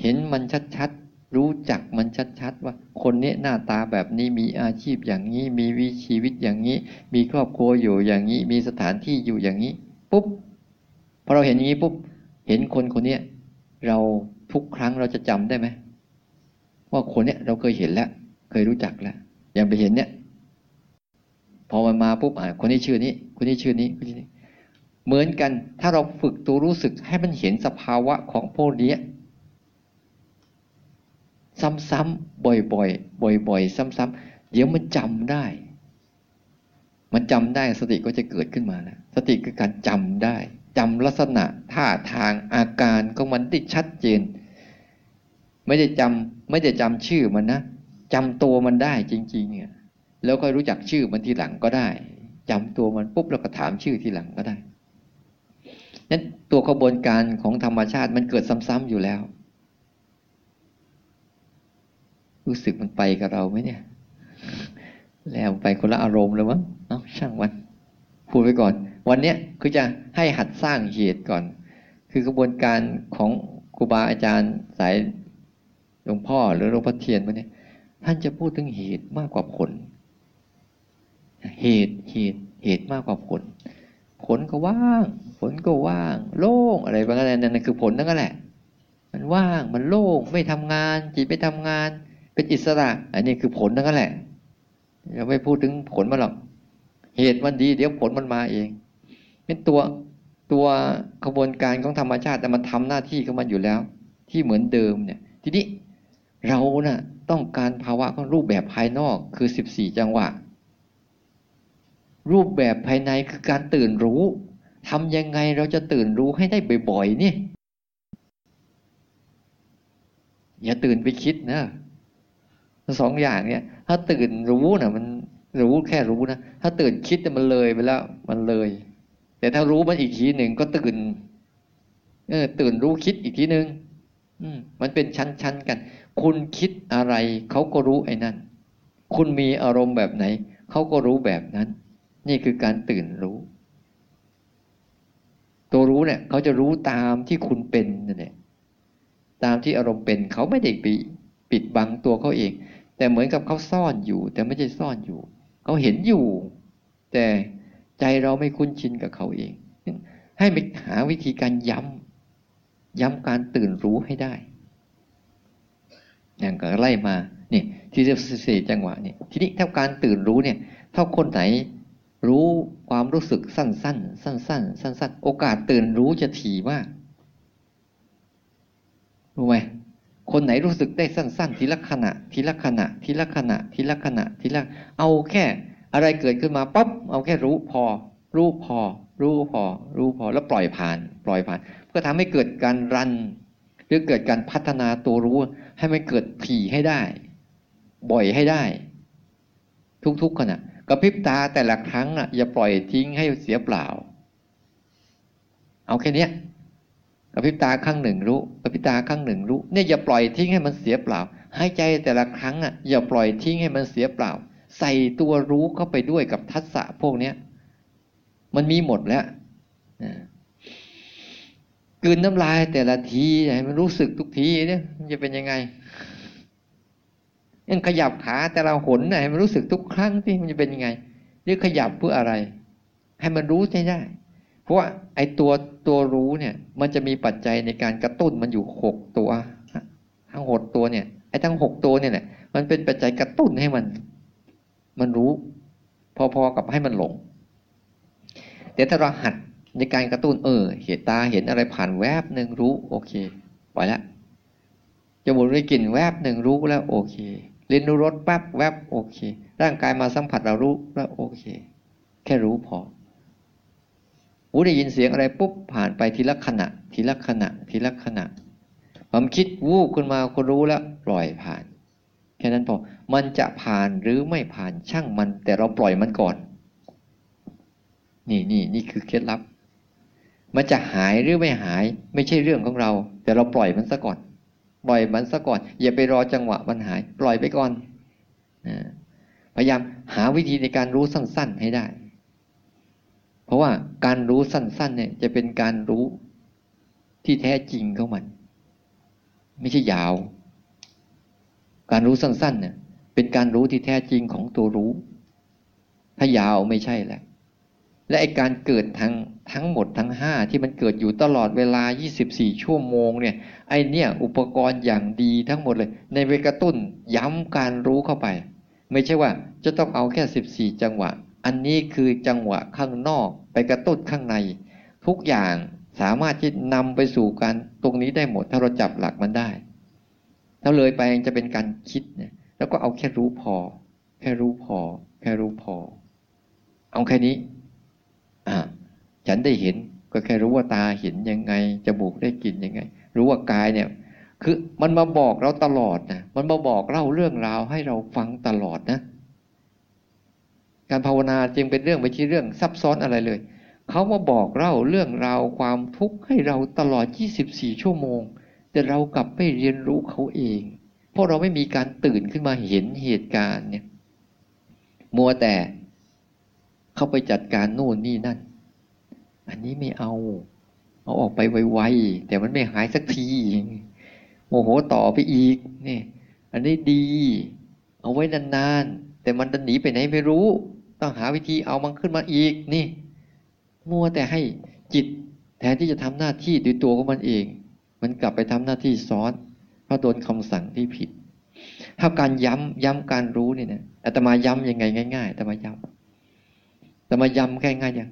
เห็นมันชัดๆรู้จักมันชัดๆว่าคนนี้หน้าตาแบบนี้มีอาชีพอย่างนี้มีวิถีชีวิตอย่างนี้มีครอบครัวอยู่อย่างนี้มีสถานที่อยู่อย่างนี้ปุ๊บพอเราเห็นอย่างนี้ปุ๊บเห็นคนคนนี้เราทุกครั้งเราจะจำได้ไหมว่าคนเนี้ยเราเคยเห็นแล้วเคยรู้จักแล้วอย่างไปเห็นเนี้ยพอมันมาปุ๊บคนนี้ชื่อนี้คนนี้ชื่อนี้คนนี้เหมือนกันถ้าเราฝึกตัวรู้สึกให้มันเห็นสภาวะของพวกนี้ซ้ำๆบ่อยๆซ้ำๆเดี๋ยวมันจำได้มันจำได้สติก็จะเกิดขึ้นมานะสติคือการจำได้จำลักษณะท่าทางอาการของมันได้ชัดเจนไม่ได้จำชื่อมันนะจำตัวมันได้จริงๆเนี่ยแล้วค่อยรู้จักชื่อมันทีหลังก็ได้จำตัวมันปุ๊บแล้วก็ถามชื่อทีหลังก็ได้นั้นตัวกระบวนการของธรรมชาติมันเกิดซ้ำๆอยู่แล้วรู้สึกมันไปกับเราไหมเนี่ยแล้วไปคนละอารมณ์แล้วมั้งเอาช่างวันพูดไปก่อนวันนี้คือจะให้หัดสร้างเหตุก่อนคือกระบวนการของครูบาอาจารย์สายหลวงพ่อหรือหลวงพ่อเทียนมาเนี่ยท่านจะพูดถึงเหตุมากกว่าผลเหตุมากกว่าผลผลก็ว่างโล่งอะไรบางอย่างนั่นคือผลนั่นก็แหละมันว่างมันโล่งไม่ทำงานจิตไม่ทำงานเป็นอิสระอันนี้คือผลนั่นก็แหละเราไม่พูดถึงผลมันหรอกเหตุมันดีเดี๋ยวผลมันมาเองเป็นตัวกระบวนการของธรรมชาติแต่มันทำหน้าที่ของมันอยู่แล้วที่เหมือนเดิมเนี่ยทีนี้เราน่ะต้องการภาวะของรูปแบบภายนอกคือ14จังหวะรูปแบบภายในคือการตื่นรู้ทำยังไงเราจะตื่นรู้ให้ได้บ่อยๆนี่อย่าตื่นไปคิดนะสองอย่างเนี่ยถ้าตื่นรู้นะมันรู้แค่รู้นะถ้าตื่นคิดมันเลยไปแล้วมันเลยแต่ถ้ารู้มันอีกทีหนึ่งก็ตื่นรู้คิดอีกทีหนึ่งมันเป็นชั้นๆกันคุณคิดอะไรเขาก็รู้ไอ้นั่นคุณมีอารมณ์แบบไหนเขาก็รู้แบบนั้นนี่คือการตื่นรู้ตัวรู้เนี่ยเขาจะรู้ตามที่คุณเป็นนั่นแหละตามที่อารมณ์เป็นเขาไม่ได้ปิดบังตัวเขาเองแต่เหมือนกับเขาซ่อนอยู่แต่ไม่ใช่ซ่อนอยู่เขาเห็นอยู่แต่ใจเราไม่คุ้นชินกับเขาเองให้ไปหาวิธีการย้ำการตื่นรู้ให้ได้อย่างก็ไล่มานี่ที่14จังหวะนี่ทีนี้ถ้าการตื่นรู้เนี่ยถ้าคนไหนรู้ความรู้สึกสั้นๆโอกาสตื่นรู้จะถี่มากรู้ไหมคนไหนรู้สึกได้สั้นๆทีละขณะเอาแค่อะไรเกิดขึ้นมาปั๊บเอาแค่รู้พอแล้วปล่อยผ่านเพื่อทำให้เกิดการรันหรือเกิดการพัฒนาตัวรู้ให้มันเกิดถี่ให้ได้บ่อยให้ได้ทุกๆขณะกระพริบตาแต่ละครั้งน่ะอย่าปล่อยทิ้งให้เสียเปล่าเอาแค่นี้กระพริบตาครั้งหนึ่งรู้กระพริบตาครั้งหนึ่งรู้เนี่ยอย่าปล่อยทิ้งให้มันเสียเปล่าหายใจแต่ละครั้งน่ะอย่าปล่อยทิ้งให้มันเสียเปล่าใส่ตัวรู้เข้าไปด้วยกับทัสสะพวกนี้มันมีหมดแล้วกลืนน้ำลายแต่ละทีให้มันรู้สึกทุกทีเนี่ยมันจะเป็นยังไง ยังขยับขาแต่เราหนน่ะให้มันรู้สึกทุกครั้งที่มันจะเป็นยังไงหรือขยับเพื่ออะไรให้มันรู้ได้ได้เพราะว่าไอ้ตัวรู้เนี่ยมันจะมีปัจจัยในการกระตุ้นมันอยู่6ตัวทั้ง6ตัวเนี่ยไอ้ทั้ง6ตัวเนี่ยแหละมันเป็นปัจจัยกระตุ้นให้มันรู้พอๆกับให้มันหลงแต่ถ้าเราหัดในการกระตุ้นเห็นตาเห็นอะไรผ่านแวบนึงรู้โอเคไปละจมูกได้กลิ่นแวบนึงรู้แล้วโอเคลิ้นรู้รสแป๊บแวบโอเคร่างกายมาสัมผัสเรารู้แล้วโอเคแค่รู้พอหูได้ยินเสียงอะไรปุ๊บผ่านไปทีละขณะความคิดวูบขึ้นมาก็รู้แล้วปล่อยผ่านแค่นั้นพอมันจะผ่านหรือไม่ผ่านช่างมันแต่เราปล่อยมันก่อนนี่คือเคล็ดลับมันจะหายหรือไม่หายไม่ใช่เรื่องของเราแต่เราปล่อยมันซะก่อนอย่าไปรอจังหวะมันหายปล่อยไปก่อนพยายามหาวิธีในการรู้สั้นๆให้ได้เพราะว่าการรู้สั้นๆเนี่ยจะเป็นการรู้ที่แท้จริงของมันไม่ใช่ยาวการรู้สั้นๆเนี่ยเป็นการรู้ที่แท้จริงของตัวรู้ถ้ายาวไม่ใช่แหละและไอ้การเกิดทั้งหมดทั้ง5ที่มันเกิดอยู่ตลอดเวลา24ชั่วโมงเนี่ยไอ้เนี่ยอุปกรณ์อย่างดีทั้งหมดเลยในเวกระตุ้นย้ำการรู้เข้าไปไม่ใช่ว่าจะต้องเอาแค่14จังหวะอันนี้คือจังหวะข้างนอกไปกระตุ้นข้างในทุกอย่างสามารถที่นำไปสู่การตรงนี้ได้หมดถ้าเราจับหลักมันได้ถ้าเลยไปจะเป็นการคิดเนี่ยแล้วก็เอาแค่รู้พอเอาแค่นี้ฉันได้เห็นก็แค่รู้ว่าตาเห็นยังไงจมูกได้กลิ่นยังไงรู้ว่ากายเนี่ยคือมันมาบอกเราตลอดนะมันมาบอกเล่าเรื่องราวให้เราฟังตลอดนะการภาวนาจึงเป็นเรื่องไม่ใช่เรื่องซับซ้อนอะไรเลยเขามาบอกเล่าเรื่องราวความทุกข์ให้เราตลอด24ชั่วโมงแต่เรากลับไม่เรียนรู้เขาเองเพราะเราไม่มีการตื่นขึ้นมาเห็นเหตุการณ์เนี่ยมัวแต่เข้าไปจัดการโน่นนี่นั่นอันนี้ไม่เอาออกไปไวๆแต่มันไม่หายสักทีโมโหต่อไปอีกนี่อันนี้ดีเอาไว้นานๆแต่มันจะหนีไปไหนไม่รู้ต้องหาวิธีเอามันขึ้นมาอีกนี่มัวแต่ให้จิตแทนที่จะทำหน้าที่ด้วยตัวของมันเองมันกลับไปทำหน้าที่ซ้อนเพราะโดนคำสั่งที่ผิดถ้าการย้ำการรู้นี่นะอาตมาย้ำยังไงง่ายๆอาตมาย้ำง่ายๆอย่าง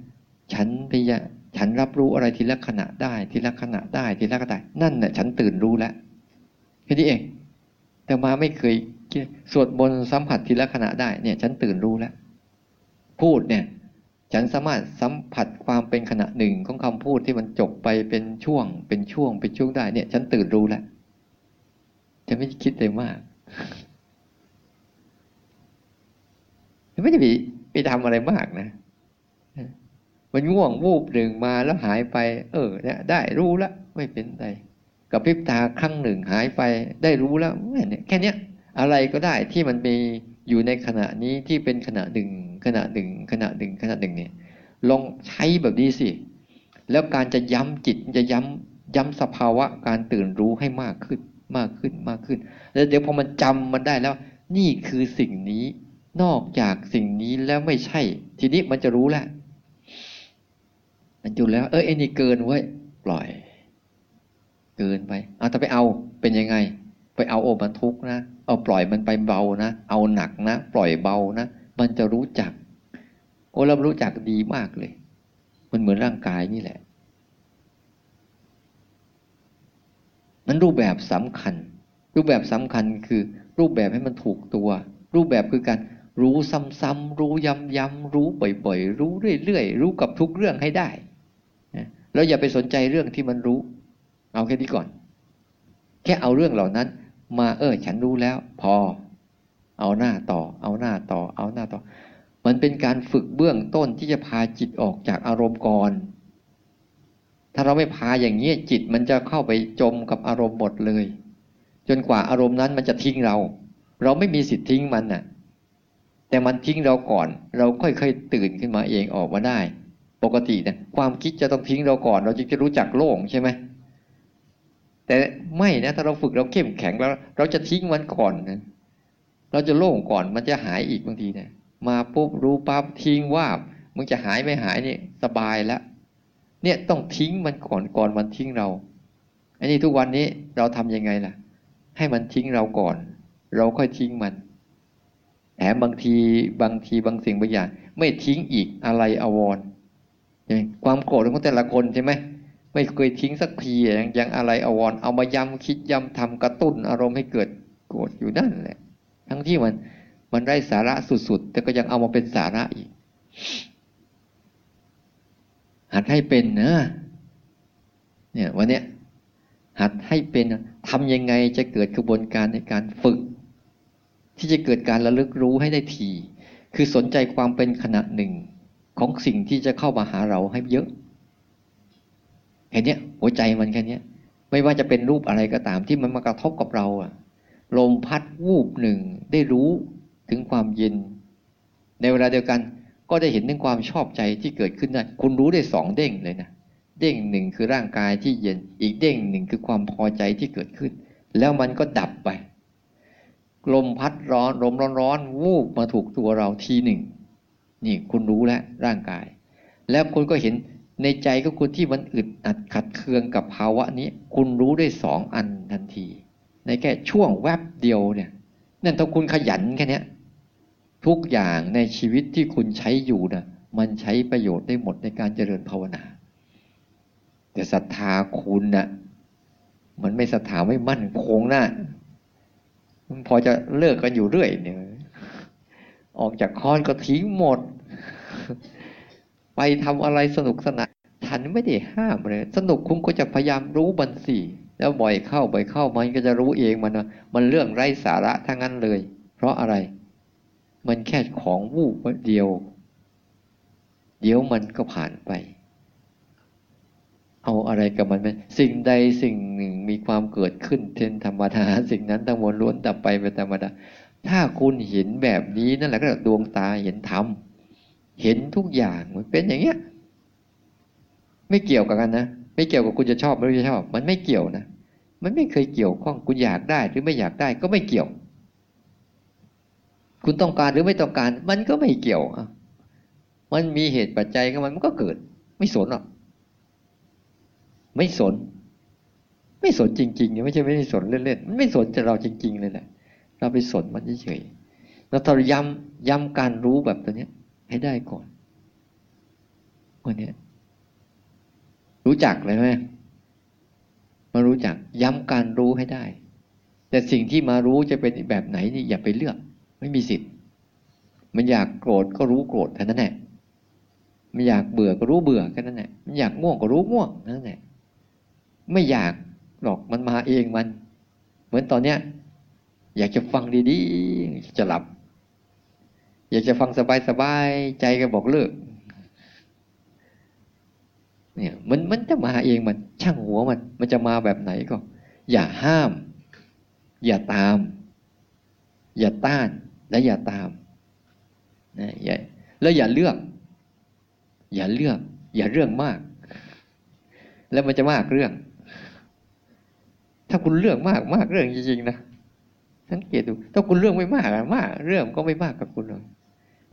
ฉันรับรู้อะไรทีละขณะได้นั่นน่ะฉันตื่นรู้แล้วแค่นี้เองแต่มาไม่เคยสวดมนต์สัมผัสทีละขณะได้เนี่ยฉันตื่นรู้แล้วพูดเนี่ยฉันสามารถสัมผัสความเป็นขณะหนึ่งของคำพูดที่มันจบไปเป็นช่วงได้เนี่ยฉันตื่นรู้แล้วจะไม่คิดเลยมากไม่ได้ไปทำอะไรมากนะมันง่วงวูบหนึ่งมาแล้วหายไปเนี่ยได้รู้แล้วไม่เป็นไรกับพริบตาครั้งหนึ่งหายไปได้รู้แล้วแค่นี้อะไรก็ได้ที่มันมีอยู่ในขณะนี้ที่เป็นขณะหนึ่งเนี่ยลองใช้แบบนี้สิแล้วการจะย้ำจิตจะย้ำสภาวะการตื่นรู้ให้มากขึ้นแล้วเดี๋ยวพอมันจำมันได้แล้วนี่คือสิ่งนี้นอกจากสิ่งนี้แล้วไม่ใช่ทีนี้มันจะรู้แล้วมันจุดแล้วไอ้นี่เกินเว้ยปล่อยเกินไปถ้าไปเอาเป็นยังไงไปเอาโอ้มันทุกข์นะเอาปล่อยมันไปเบานะเอาหนักนะปล่อยเบานะมันจะรู้จักเรารู้จักดีมากเลยมันเหมือนร่างกายนี่แหละมันรูปแบบสำคัญคือรูปแบบให้มันถูกตัวรูปแบบคือการรู้ซ้ำๆรู้ย้ำรู้บ่อยๆรู้เรื่อยๆรู้กับทุกเรื่องให้ได้แล้วอย่าไปสนใจเรื่องที่มันรู้เอาแค่นี้ก่อนแค่เอาเรื่องเหล่านั้นมาฉันรู้แล้วพอเอาหน้าต่อมันเป็นการฝึกเบื้องต้นที่จะพาจิตออกจากอารมณ์ก่อนถ้าเราไม่พาอย่างนี้จิตมันจะเข้าไปจมกับอารมณ์หมดเลยจนกว่าอารมณ์นั้นมันจะทิ้งเราไม่มีสิทธิ์ทิ้งมันน่ะแต่มันทิ้งเราก่อนเราค่อยๆตื่นขึ้นมาเองออกมาได้ปกติเนี่ยความคิดจะต้องทิ้งเราก่อนเราจึงจะรู้จักโล่งใช่ไหมแต่ไม่นะถ้าเราฝึกเราเข้มแข็งแล้วเราจะทิ้งมันก่อนนะ เราจะโล่งก่อนมันจะหายอีกบางทีเนี่ยมาปุ๊บรู้ปั๊บทิ้งว่ามึงจะหายไม่หายนี่สบายแล้วเนี่ยต้องทิ้งมันก่อนมันทิ้งเราไอ้นี่ทุกวันนี้เราทำยังไงล่ะให้มันทิ้งเราก่อนเราค่อยทิ้งมันแถมบางสิ่งบางอย่างไม่ทิ้งอีกอะไรอาวรณ์ความโกรธของแต่ละคนใช่ไหมไม่เคยทิ้งสักทียังอะไรอาวรณ์เอามาย้ำคิดย้ำทำกระตุ้นอารมณ์ให้เกิดโกรธอยู่นั่นแหละทั้งที่มันได้สาระสุดๆแต่ก็ยังเอามาเป็นสาระอีกหัดให้เป็นนะเนี่ยวันเนี้ยหัดให้เป็นทำยังไงจะเกิดกระบวนการในการฝึกที่จะเกิดการระลึกรู้ให้ได้ทีคือสนใจความเป็นขณะหนึ่งของสิ่งที่จะเข้ามาหาเราให้เยอะแค่นี้หัวใจมันแค่นี้ไม่ว่าจะเป็นรูปอะไรก็ตามที่มันมากระทบกับเราอะลมพัดวูบหนึ่งได้รู้ถึงความเย็นในเวลาเดียวกันก็ได้เห็นถึงความชอบใจที่เกิดขึ้นได้คุณรู้ได้สองเด้งเลยนะเด้งหนึ่งคือร่างกายที่เย็นอีกเด้งหนึ่งคือความพอใจที่เกิดขึ้นแล้วมันก็ดับไปลมพัดร้อนลมร้อนๆวูบมาถูกตัวเราทีหนึ่งนี่คุณรู้แล้วร่างกายแล้วคุณก็เห็นในใจของคุณที่มันอึดอัดขัดเคืองกับภาวะนี้คุณรู้ได้สองอันทันทีในแค่ช่วงแวบเดียวเนี่ยนั่นถ้าคุณขยันแค่นี้ทุกอย่างในชีวิตที่คุณใช้อยู่นะมันใช้ประโยชน์ได้หมดในการเจริญภาวนาแต่ศรัทธาคุณนะมันไม่ศรัทธาไม่มั่นคงนะมันพอจะเลิกกันอยู่เรื่อยเนี่ยออกจากคอนก็ทิ้งหมดไปทำอะไรสนุกสนานฉันไม่ได้ห้ามเลยสนุกคุณก็จะพยายามรู้มันสิแล้วบ่อยเข้ามันก็จะรู้เองมันเรื่องไร้สาระทั้งนั้นเลยเพราะอะไรมันแค่ของวูบเดียวเดี๋ยวมันก็ผ่านไปเอาอะไรกับมันไหมสิ่งใดสิ่งหนึ่งมีความเกิดขึ้นเป็นธรรมดาสิ่งนั้นทั้งมวลล้วนดับไปเป็นธรรมดาถ้าคุณเห็นแบบนี้นั่นแหละก็ดวงตาเห็นธรรมเห็นทุกอย่างมันเป็นอย่างเงี้ยไม่เกี่ยวกับกันนะไม่เกี่ยวกับคุณจะชอบหรือไม่ชอบมันไม่เกี่ยวนะมันไม่เคยเกี่ยวข้องคุณอยากได้หรือไม่อยากได้ก็ไม่เกี่ยวคุณต้องการหรือไม่ต้องการมันก็ไม่เกี่ยวมันมีเหตุปัจจัยของมันก็เกิดไม่สนหรอกไม่สนจริงๆไม่ใช่ไม่สนเล่นๆมันไม่สนแต่เราจริงๆเลยแหละเราไปสนมันเฉยๆเราต้องย้ำการรู้แบบตัวเนี้ยให้ได้ก่อนวันนี้รู้จักเลยไหมมารู้จักย้ำการรู้ให้ได้แต่สิ่งที่มารู้จะเป็นแบบไหนนี่อย่าไปเลือกไม่มีสิทธิ์มันอยากโกรธก็รู้โกรธแค่นั้นแหละมันอยากเบื่อก็รู้เบื่อแค่นั้นแหละมันอยากง่วงก็รู้ง่วงนั่นแหละไม่อยากหรอกมันมาเองมันเหมือนตอนเนี้ยอยากจะฟังดีๆจะหลับอยากจะฟังสบายๆใจก็บอกเลิกเนี่ยมันจะมาเองมันช่างหัวมันจะมาแบบไหนก็อย่าห้ามอย่าตามอย่าต้านและอย่าตามนะแล้วอย่าเลือกอย่าเรื่องมากแล้วมันจะมากเรื่องถ้าคุณเรื่องมากเรื่องจริงๆนะสังเกตดูถ้าคุณเรื่องไม่มากเรื่องก็ไม่มากกับคุณเลย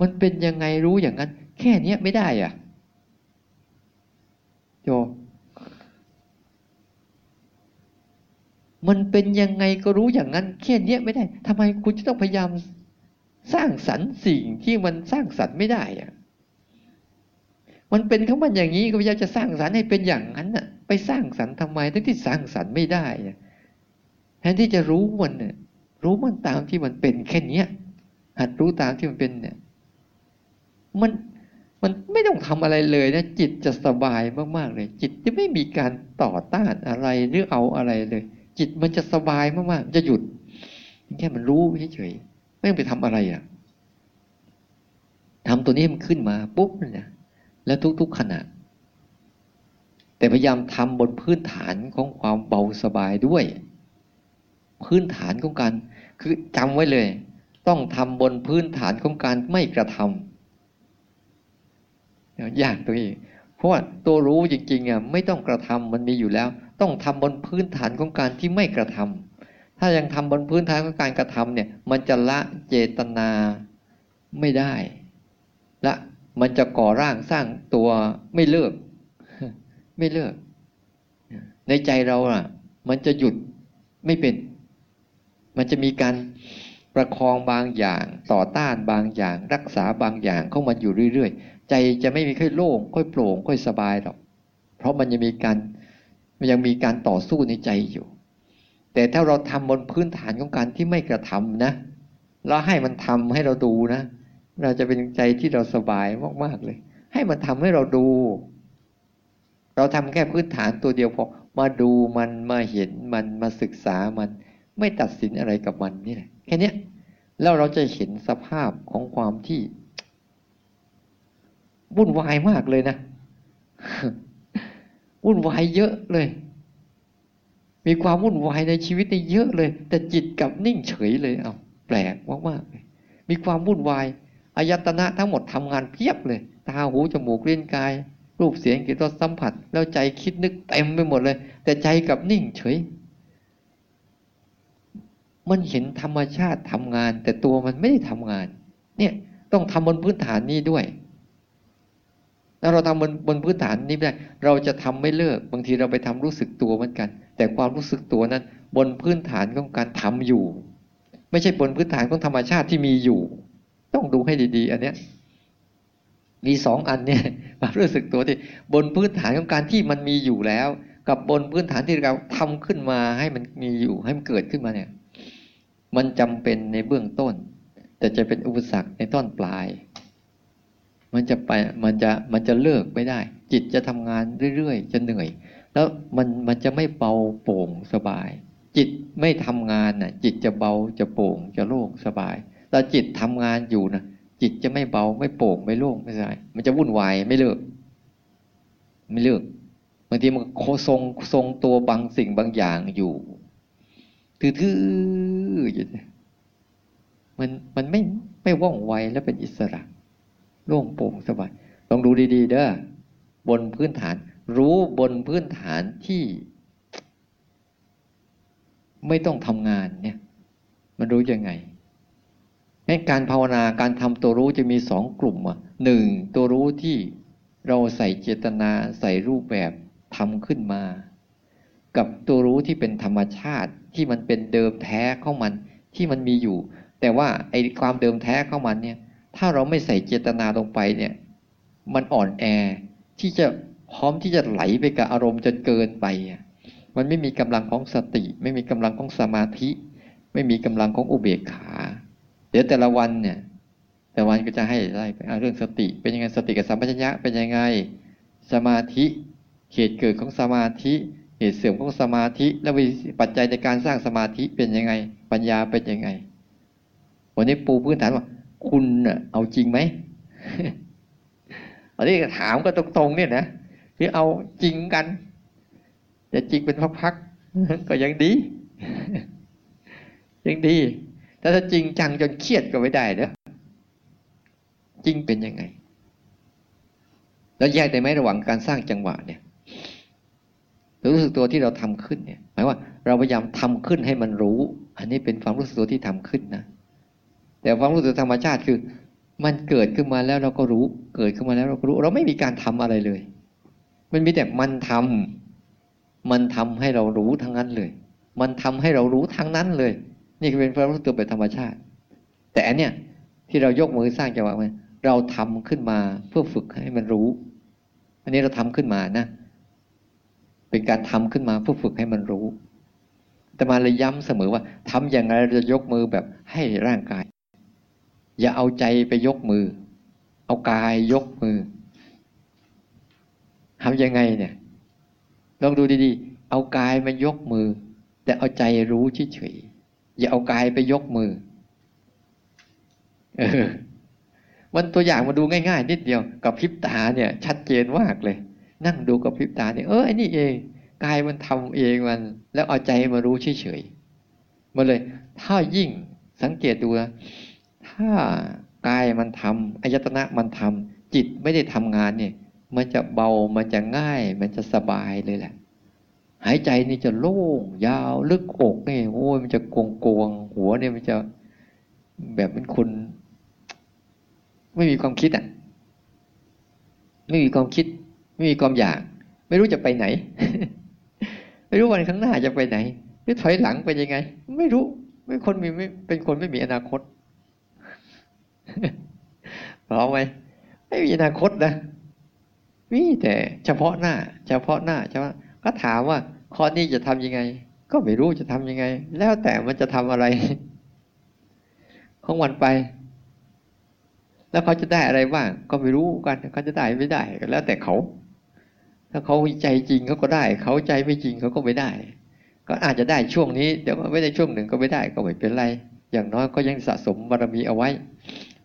มันเป็นยังไงรู้อย่างนั้นแค่นี้ไม่ได้อ่ะโยมันเป็นยังไงก็รู้อย่างนั้นแค่นี้ไม่ได้ทำไมคุณจะต้องพยายามสร้างสรรค์สิ่งที่มันสร้างสรรค์ไม่ได้อ่ะมันเป็นของมันอย่างนี้ก็พยายามจะสร้างสรรค์ให้เป็นอย่างนั้นน่ะไปสร้างสรรค์ทำไมทั้งที่สร้างสรรค์ไม่ได้อ่ะแทนที่จะรู้มันน่ะรู้มันตามที่มันเป็นแค่นี้หัดรู้ตามที่มันเป็นเนี่ยมันไม่ต้องทำอะไรเลยนะจิตจะสบายมากๆเลยจิตจะไม่มีการต่อต้านอะไรหรือเอาอะไรเลยจิตมันจะสบายมากๆจะหยุดแค่มันรู้เฉยๆไม่ต้องไปทำอะไรอ่ะทำตัวนี้มันขึ้นมาปุ๊บเนี่ยและทุกๆขณะแต่พยายามทำบนพื้นฐานของความเบาสบายด้วยพื้นฐานของการคือจำไว้เลยต้องทำบนพื้นฐานของการไม่กระทำยากตัวเองเพราะว่าตัวรู้จริงๆอ่ะไม่ต้องกระทำมันมีอยู่แล้วต้องทำบนพื้นฐานของการที่ไม่กระทำ ถ้ายังทำบนพื้นฐานของการกระทำเนี่ยมันจะละเจตนาไม่ได้ละมันจะก่อร่างสร้างตัวไม่เลิกในใจเราอะมันจะหยุดไม่เป็นมันจะมีการประคองบางอย่างต่อต้านบางอย่างรักษาบางอย่างเข้ามาอยู่เรื่อยๆใจจะไม่มีค่อยโล่งค่อยโปร่งค่อยสบายหรอกเพราะมันยังมีการต่อสู้ในใจอยู่แต่ถ้าเราทำบนพื้นฐานของการที่ไม่กระทำนะเราให้มันทำให้เราดูนะเราจะเป็นใจที่เราสบายมากๆเลยให้มันทำให้เราดูเราทำแค่พื้นฐานตัวเดียวพอมาดูมันมาเห็นมันมาศึกษามันไม่ตัดสินอะไรกับมันนี่แหละแค่นี้แล้วเราจะเห็นสภาพของความที่วุ่นวายมากเลยนะ วุ่นวายเยอะเลยมีความวุ่นวายในชีวิตนี่เยอะเลยแต่จิตกลับนิ่งเฉยเลยเอ้าแปลกมากๆมีความวุ่นวายอายตนะทั้งหมดทำงานเพียบเลยตาหูจมูกลิ้นกายรูปเสียงกลิ่นรสสัมผัสแล้วใจคิดนึกเต็มไปหมดเลยแต่ใจกลับนิ่งเฉยมันเห็นธรรมชาติทำงานแต่ตัวมันไม่ได้ทำงานเนี่ยต้องทำบนพื้นฐานนี้ด้วยถ้าเราทำบนพื้นฐานนี้ไม่ได้เราจะทำไม่เลิกบางทีเราไปทำรู้สึกตัวเหมือนกันแต่ความรู้สึกตัวนั้นบนพื้นฐานของการทำอยู่ไม่ใช่บนพื้นฐานของธรรมชาติที่มีอยู่ต้องดูให้ดีๆอันเนี้ยมีสองอันเนี่ยความรู้สึกตัวที่บนพื้นฐานของการที่มันมีอยู่แล้วกับบนพื้นฐานที่เราทำขึ้นมาให้มันมีอยู่ให้มันเกิดขึ้นมาเนี่ยมันจำเป็นในเบื้องต้นแต่จะเป็นอุปสรรคในตอนปลายมันจะเลิกไม่ได้จิตจะทำงานเรื่อยๆจะเหนื่อยแล้วมันจะไม่เบาโปร่งสบายจิตไม่ทำงานน่ะจิตจะเบาจะโปร่งจะโล่งสบายแต่จิตทำงานอยู่น่ะจิตจะไม่เบาไม่โปร่งไม่โล่งไม่สบายมันจะวุ่นวายไม่เลิกบางทีมันทรงตัวบางสิ่งบางอย่างอยู่ทื่อๆอยู่มันไม่ว่องไวและเป็นอิสระโล่งโปร่งสบายลองดูดีๆเด้อบนพื้นฐานรู้บนพื้นฐานที่ไม่ต้องทำงานเนี่ยมันรู้ยังไงงั้นการภาวนาการทำตัวรู้จะมีสองกลุ่มหนึ่งตัวรู้ที่เราใส่เจตนาใส่รูปแบบทำขึ้นมากับตัวรู้ที่เป็นธรรมชาติที่มันเป็นเดิมแท้ของมันที่มันมีอยู่แต่ว่าไอ้ความเดิมแท้ของมันเนี่ยถ้าเราไม่ใส่เจตนาลงไปเนี่ยมันอ่อนแอที่จะพร้อมที่จะไหลไปกับอารมณ์จนเกินไปมันไม่มีกำลังของสติไม่มีกำลังของสมาธิไม่มีกำลังของอุเบกขาเดี๋ยวแต่ละวันเนี่ยแต่วันก็จะให้เรื่องสติเป็นยังไงสติกับสัมปชัญญะเป็นยังไงสมาธิเหตุเกิดของสมาธิเหตุเสื่อมของสมาธิและปัจจัยในการสร้างสมาธิเป็นยังไงปัญญาเป็นยังไงวันนี้ปูพื้นฐานว่าคุณน่ะเอาจริงไหมอันนี้ถามก็ตรงๆเนี่ยนะคือเอาจริงกันแต่จริงเป็นพักๆก็ยังดียังดีแต่ถ้าจริงจังจนเครียดก็ไม่ได้เนอะจริงเป็นยังไงแล้วแยกได้ไหมระหว่างการสร้างจังหวะเนี่ยรู้สึกตัวที่เราทำขึ้นเนี่ยหมายว่าเราพยายามทำขึ้นให้มันรู้อันนี้เป็นความรู้สึกตัวที่ทำขึ้นนะแต่ความรู้สึกธรรมชาติคือมันเกิดขึ้นมาแล้วเราก็รู้เกิดขึ้นมาแล้วเราก็รู้เราไม่มีการทำอะไรเลยมันมีแต่มันทำให้เรารู้ทั้งนั้นเลยมันทำให้เรารู้ทั้งนั้นเลยนี่คือเป็นความรู้สึกตัวเป็นธรรมชาติแต่อันเนี้ยที่เรายกมือสร้างจังหวะมันเราทำขึ้นมาเพื่อฝึกให้มันรู้อันนี้เราทำขึ้นมานะเป็นการทำขึ้นมาเพื่อฝึกให้มันรู้แต่มาเลยย้ำเสมอว่าทำอย่างไรเราจะยกมือแบบให้ร่างกายอย่าเอาใจไปยกมือเอากายยกมือทำยังไงเนี่ยลองดูดีๆเอากายมายกมือแต่เอาใจรู้เฉยๆอย่าเอากายไปยกมือมันตัวอย่างมาดูง่ายๆนิดเดียวกับพริบตาเนี่ยชัดเจนมากเลยนั่งดูกับพริบตาเนี่ยไอ้นี่เองกายมันทำเองมันแล้วเอาใจมารู้เฉยๆมาเลยถ้ายิ่งสังเกตดูนะถ้ากายมันทำอายตนะมันทำจิตไม่ได้ทำงานเนี่ยมันจะเบามันจะง่ายมันจะสบายเลยแหละ หายใจนี่จะโล่งยาวลึกอกนี่โอ้ยมันจะโกงโกงหัวเนี่ยมันจะแบบเป็นคนไม่มีความคิดอ่ะไม่มีความคิดไม่มีความอยากไม่รู้จะไปไหน ไม่รู้วันข้างหน้าจะไปไหนไม่ถอยหลังไปยังไงไม่รู้ไม่คนมีไม่เป็นคนไม่มีอนาคต พร้อมไหมไม่มีอนาคตนะมีแต่เฉพาะหน้าเฉพาะหน้าใช่ไหมก็ถามว่าข้อนี้จะทำยังไงก็ไม่รู้จะทำยังไงแล้วแต่มันจะทำอะไรของวันไปแล้วเขาจะได้อะไรบ้างก็ไม่รู้กันเขาจะได้ไม่ได้ก็แล้วแต่เขาถ้าเขาใจจริงเขาก็ได้เขาใจไม่จริงเขาก็ไม่ได้ก็อาจจะได้ช่วงนี้เดี๋ยวไม่ได้ช่วงหนึ่งก็ไม่ได้ก็ไม่เป็นไรอย่างน้อยก็ยังสะสมบารมีเอาไว้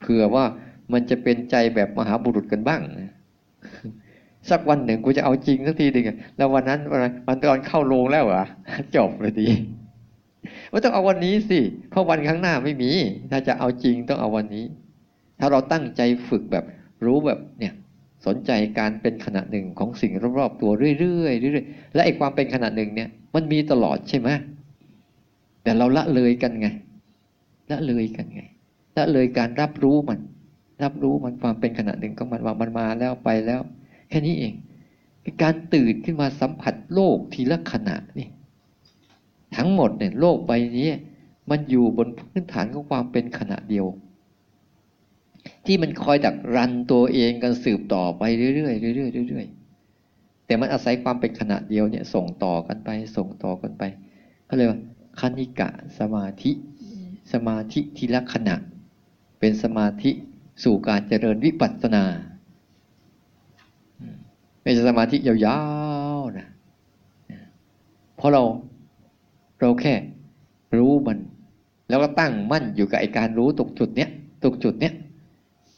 เผื่อว่ามันจะเป็นใจแบบมหาบุรุษกันบ้างสักวันหนึ่งกูจะเอาจริงสักทีหนึ่งแล้ววันนั้นอะไรมันตอนเข้าโรงแล้วเหรอจบเลยดีมันต้องเอาวันนี้สิเพราะวันข้างหน้าไม่มีถ้าจะเอาจริงต้องเอาวันนี้ถ้าเราตั้งใจฝึกแบบรู้แบบเนี่ยสนใจการเป็นขณะหนึ่งของสิ่งรอบๆตัวเรื่อยๆเรื่อยๆและไอ้ความเป็นขณะหนึ่งเนี่ยมันมีตลอดใช่ไหมแต่เราละเลยกันไงละเลยกันไงละเลยการรับรู้มันความเป็นขณะหนึ่งของมันว่ามันมาแล้วไปแล้วแค่นี้เองการตื่นขึ้นมาสัมผัสโลกทีละขณะนี่ทั้งหมดเนี่ยโลกใบนี้มันอยู่บนพื้นฐานของความเป็นขณะเดียวที่มันคอยดักรันตัวเองกันสืบต่อไปเรื่อยๆเรื่อยๆเรื่อยๆแต่มันอาศัยความเป็นขณะเดียวเนี่ยส่งต่อกันไปส่งต่อกันไปก็เลยว่าคณิกะสมาธิทีละขณะเป็นสมาธิสู่การเจริญวิปัสสนาไม่ใช่สมาธิยาวๆนะเพราะเราแค่รู้มันแล้วก็ตั้งมั่นอยู่กับไอ้การรู้ตรงจุดเนี้ย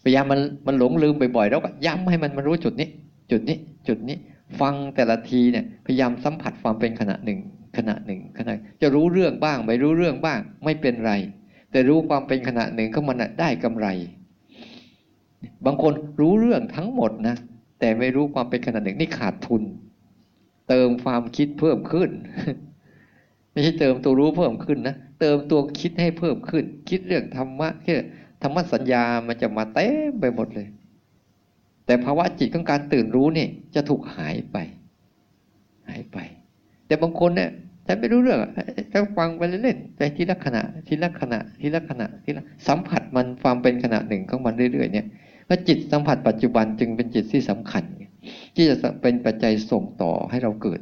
พยายามมันหลงลืมบ่อยๆแล้วก็ย้ำให้มันรู้จุดนี้ฟังแต่ละทีเนี่ยพยายามสัมผัสความเป็นขณะหนึ่งจะรู้เรื่องบ้างไม่รู้เรื่องบ้างไม่เป็นไรแต่รู้ความเป็นขณะหนึ่งของมันได้กำไรบางคนรู้เรื่องทั้งหมดนะแต่ไม่รู้ความเป็นขณะหนึ่งนี่ขาดทุนเติมความคิดเพิ่มขึ้นไม่ใช่เติมตัวรู้เพิ่มขึ้นนะเติมตัวคิดให้เพิ่มขึ้นคิดเรื่องธรรมะสัญญามันจะมาเต็มไปหมดเลยแต่ภาวะจิตของการตื่นรู้นี่จะถูกหายไปแต่บางคนเนี่ยแต่ไม่รู้เรื่องก็ฟังไปเรื่อยๆไปทีละขณะสัมผัสมันความเป็นขณะหนึ่งของมันเรื่อยๆเนี่ยเพราะจิตสัมผัสปัจจุบันจึงเป็นจิตที่สำคัญที่จะเป็นปัจจัยส่งต่อให้เราเกิด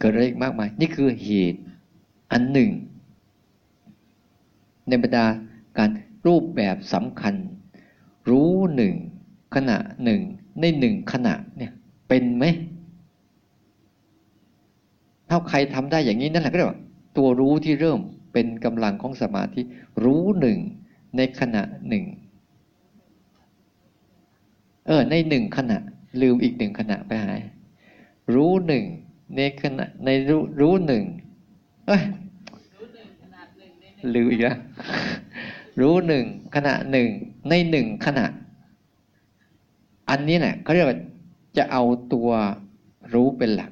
อะไรอีกมากมายนี่คือเหตุอันหนึ่งในบรรดาการรูปแบบสำคัญรู้หนึ่งขณะหนึ่งในหนึ่งขณะเนี่ยเป็นไหมถ้าใครทำได้อย่างนี้นั่นแหละก็เรียกว่าตัวรู้ที่เริ่มเป็นกำลังของสมาธิรู้หนึ่งในขณะหนึ่งในหนึ่งขณะลืมอีกหนึ่งขณะไปหายรู้หนึ่งในขณะในรู้หนึ่งลืมอีกแล้วรู้หนึ่งขณะหนึ่งในหนึ่งขณะอันนี้แหละเขาเรียกว่าจะเอาตัวรู้เป็นหลัก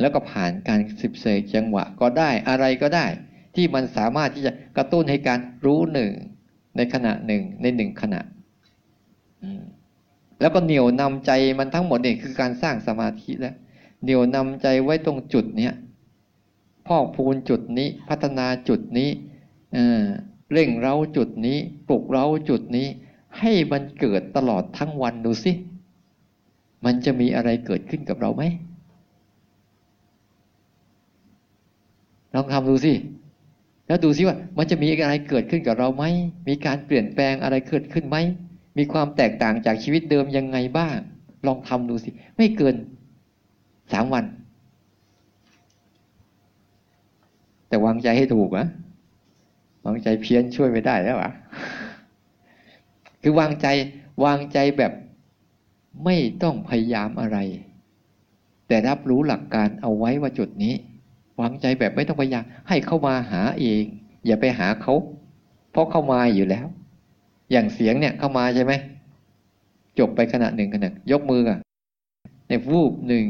แล้วก็ผ่านการสิบเสกจังหวะก็ได้อะไรก็ได้ที่มันสามารถที่จะกระตุ้นให้การรู้หนึ่งในขณะหนึ่งในหนึ่งขณะแล้วก็เหนี่ยวนำใจมันทั้งหมดเนี่ยคือการสร้างสมาธิแล้วเหนี่ยวนำใจไว้ตรงจุดเนี้ยพอกพูนจุดนี้พัฒนาจุดนี้เร่งเร้าจุดนี้ปลุกเร้าจุดนี้ให้มันเกิดตลอดทั้งวันดูสิมันจะมีอะไรเกิดขึ้นกับเราไหมลองทำดูสิแล้วดูสิว่ามันจะมีอะไรเกิดขึ้นกับเราไหมมีการเปลี่ยนแปลงอะไรเกิดขึ้นไหมมีความแตกต่างจากชีวิตเดิมยังไงบ้างลองทำดูสิไม่เกิน3 วันแต่วางใจให้ถูกนะวางใจเพี้ยนช่วยไม่ได้แล้วอ่ะคือวางใจแบบไม่ต้องพยายามอะไรแต่รับรู้หลักการเอาไว้ว่าจุดนี้วางใจแบบไม่ต้องพยายามให้เข้ามาหาเองอย่าไปหาเขาเพราะเข้ามาอยู่แล้วอย่างเสียงเนี่ยเข้ามาใช่ไหมจบไปขณะหนึ่งขณะยกมืออ่ะในวูบหนึ่ง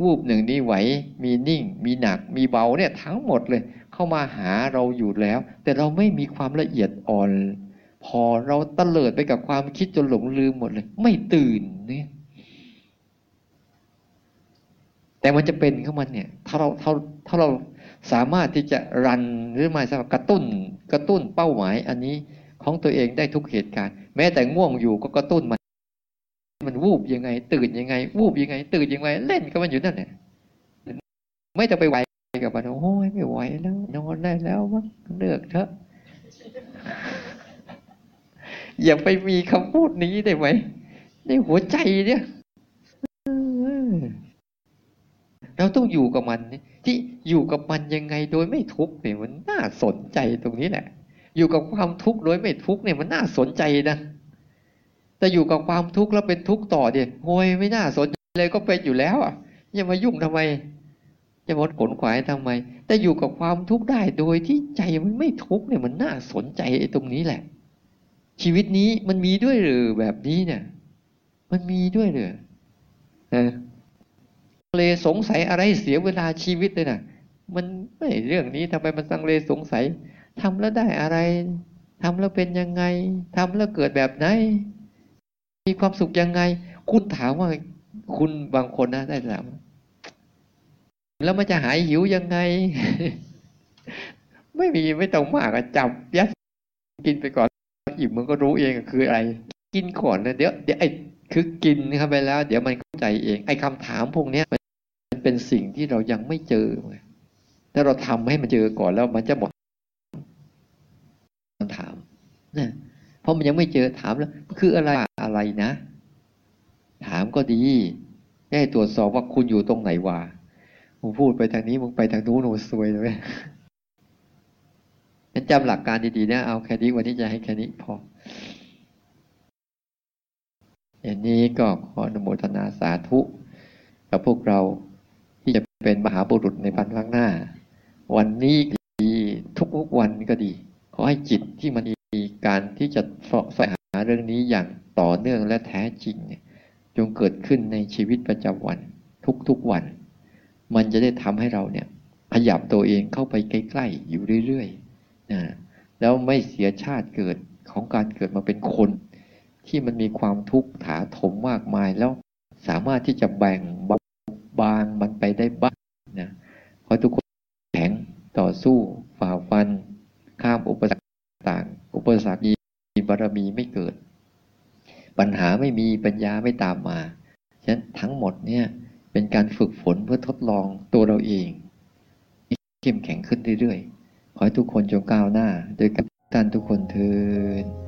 วูบหนึ่งนี้ไหวมีนิ่งมีหนักมีเบาเนี่ยทั้งหมดเลยเข้ามาหาเราอยู่แล้วแต่เราไม่มีความละเอียดอ่อนพอเราเตลิดไปกับความคิดจนหลงลืมหมดเลยไม่ตื่นเนี่ยแต่มันจะเป็นของมันเนี่ยถ้าเราสามารถที่จะรันหรือไม่สามารถกระตุ้นเป้าหมายอันนี้ของตัวเองได้ทุกเหตุการณ์แม้แต่ง่วงอยู่ก็กระตุ้นมันวูบยังไงตื่นยังไงวูบยังไงตื่นยังไงเล่นกับมันอยู่นั่นแหละไม่จะไปไหวกับมันโอ้ยไม่ไหวแล้วนอนได้แล้วมั้งเลิกเถอะอย่าไปมีคำพูดนี้ได้ไหมในหัวใจเนี่ยเราต้องอยู่กับมันที่อยู่กับมันยังไงโดยไม่ทุกข์เนี่ยมันน่าสนใจตรงนี้แหละอยู่กับความทุกข์โดยไม่ทุกข์เนี่ยมันน่าสนใจนะแต่อยู่กับความทุกข์แล้วเป็นทุกข์ต่อดิโอยไม่น่าสนใจเลยก็เป็นอยู่แล้วอ่ะจะมายุ่งทำไมจะมาขนขวายทำไมแต่อยู่กับความทุกข์ได้โดยที่ใจมันไม่ทุกข์เนี่ยมันน่าสนใจไอ้ตรงนี้แหละชีวิตนี้มันมีด้วยหรือแบบนี้เนี่ยมันมีด้วยหรือลังเลสงสัยอะไรเสียเวลาชีวิตเลยนะมันไม่เรื่องนี้ทำไมมันลังเลสงสัยทำแล้วได้อะไรทำแล้วเป็นยังไงทำแล้วเกิดแบบไหนมีความสุขยังไงคุณถามว่าคุณบางคนนะได้ถามแล้วมันจะหายหิวยังไง ไม่ต้องมากจับยัดกินไปก่อนอิ่มมันก็รู้เองคืออะไรกินก่อนนะเดี๋ยวไอ้คือกินเข้าไปแล้วเดี๋ยวมันเข้าใจเองไอ้คำถามพวกนี้มันเป็นสิ่งที่เรายังไม่เจอถ้าเราทำให้มันเจอก่อนแล้วมันจะบอกถามนะเพราะมันยังไม่เจอถามแล้วคืออะไรนะถามก็ดีให้ตรวจสอบว่าคุณอยู่ตรงไหนวะมึงพูดไปทางนี้มึงไปทางนู้นโอ้ซวยเลย งั้นจำหลักการดีๆนะเอาแค่นี้วันนี้จะให้แค่นี้พออย่างนี้ก็ขออนุโมทนาสาธุกับพวกเราที่จะเป็นมหาบุรุษในพันข้างหน้าวันนี้ก็ดีทุกวันก็ดีขอให้จิตที่มันมีการที่จะเสาะแสวงหาเรื่องนี้อย่างต่อเนื่องและแท้จริงเนี่ยจงเกิดขึ้นในชีวิตประจำวันทุกๆวันมันจะได้ทำให้เราเนี่ยขยับตัวเองเข้าไปใกล้ๆอยู่เรื่อยๆนะแล้วไม่เสียชาติเกิดของการเกิดมาเป็นคนที่มันมีความทุกข์ถาโถมมากมายแล้วสามารถที่จะแบ่งบางมันไปได้บ้างนะขอทุกคนแข็งต่อสู้ฝ่าฟันข้ามอุปสรรคต่างอุปสรรคมีบารมีไม่เกิดปัญหาไม่มีปัญญาไม่ตามมาฉะนั้นทั้งหมดเนี่ยเป็นการฝึกฝนเพื่อทดลองตัวเราเองเข้มแข็งขึ้นเรื่อยๆขอให้ทุกคนจงก้าวหน้าโดยการท่านทุกคนเถิด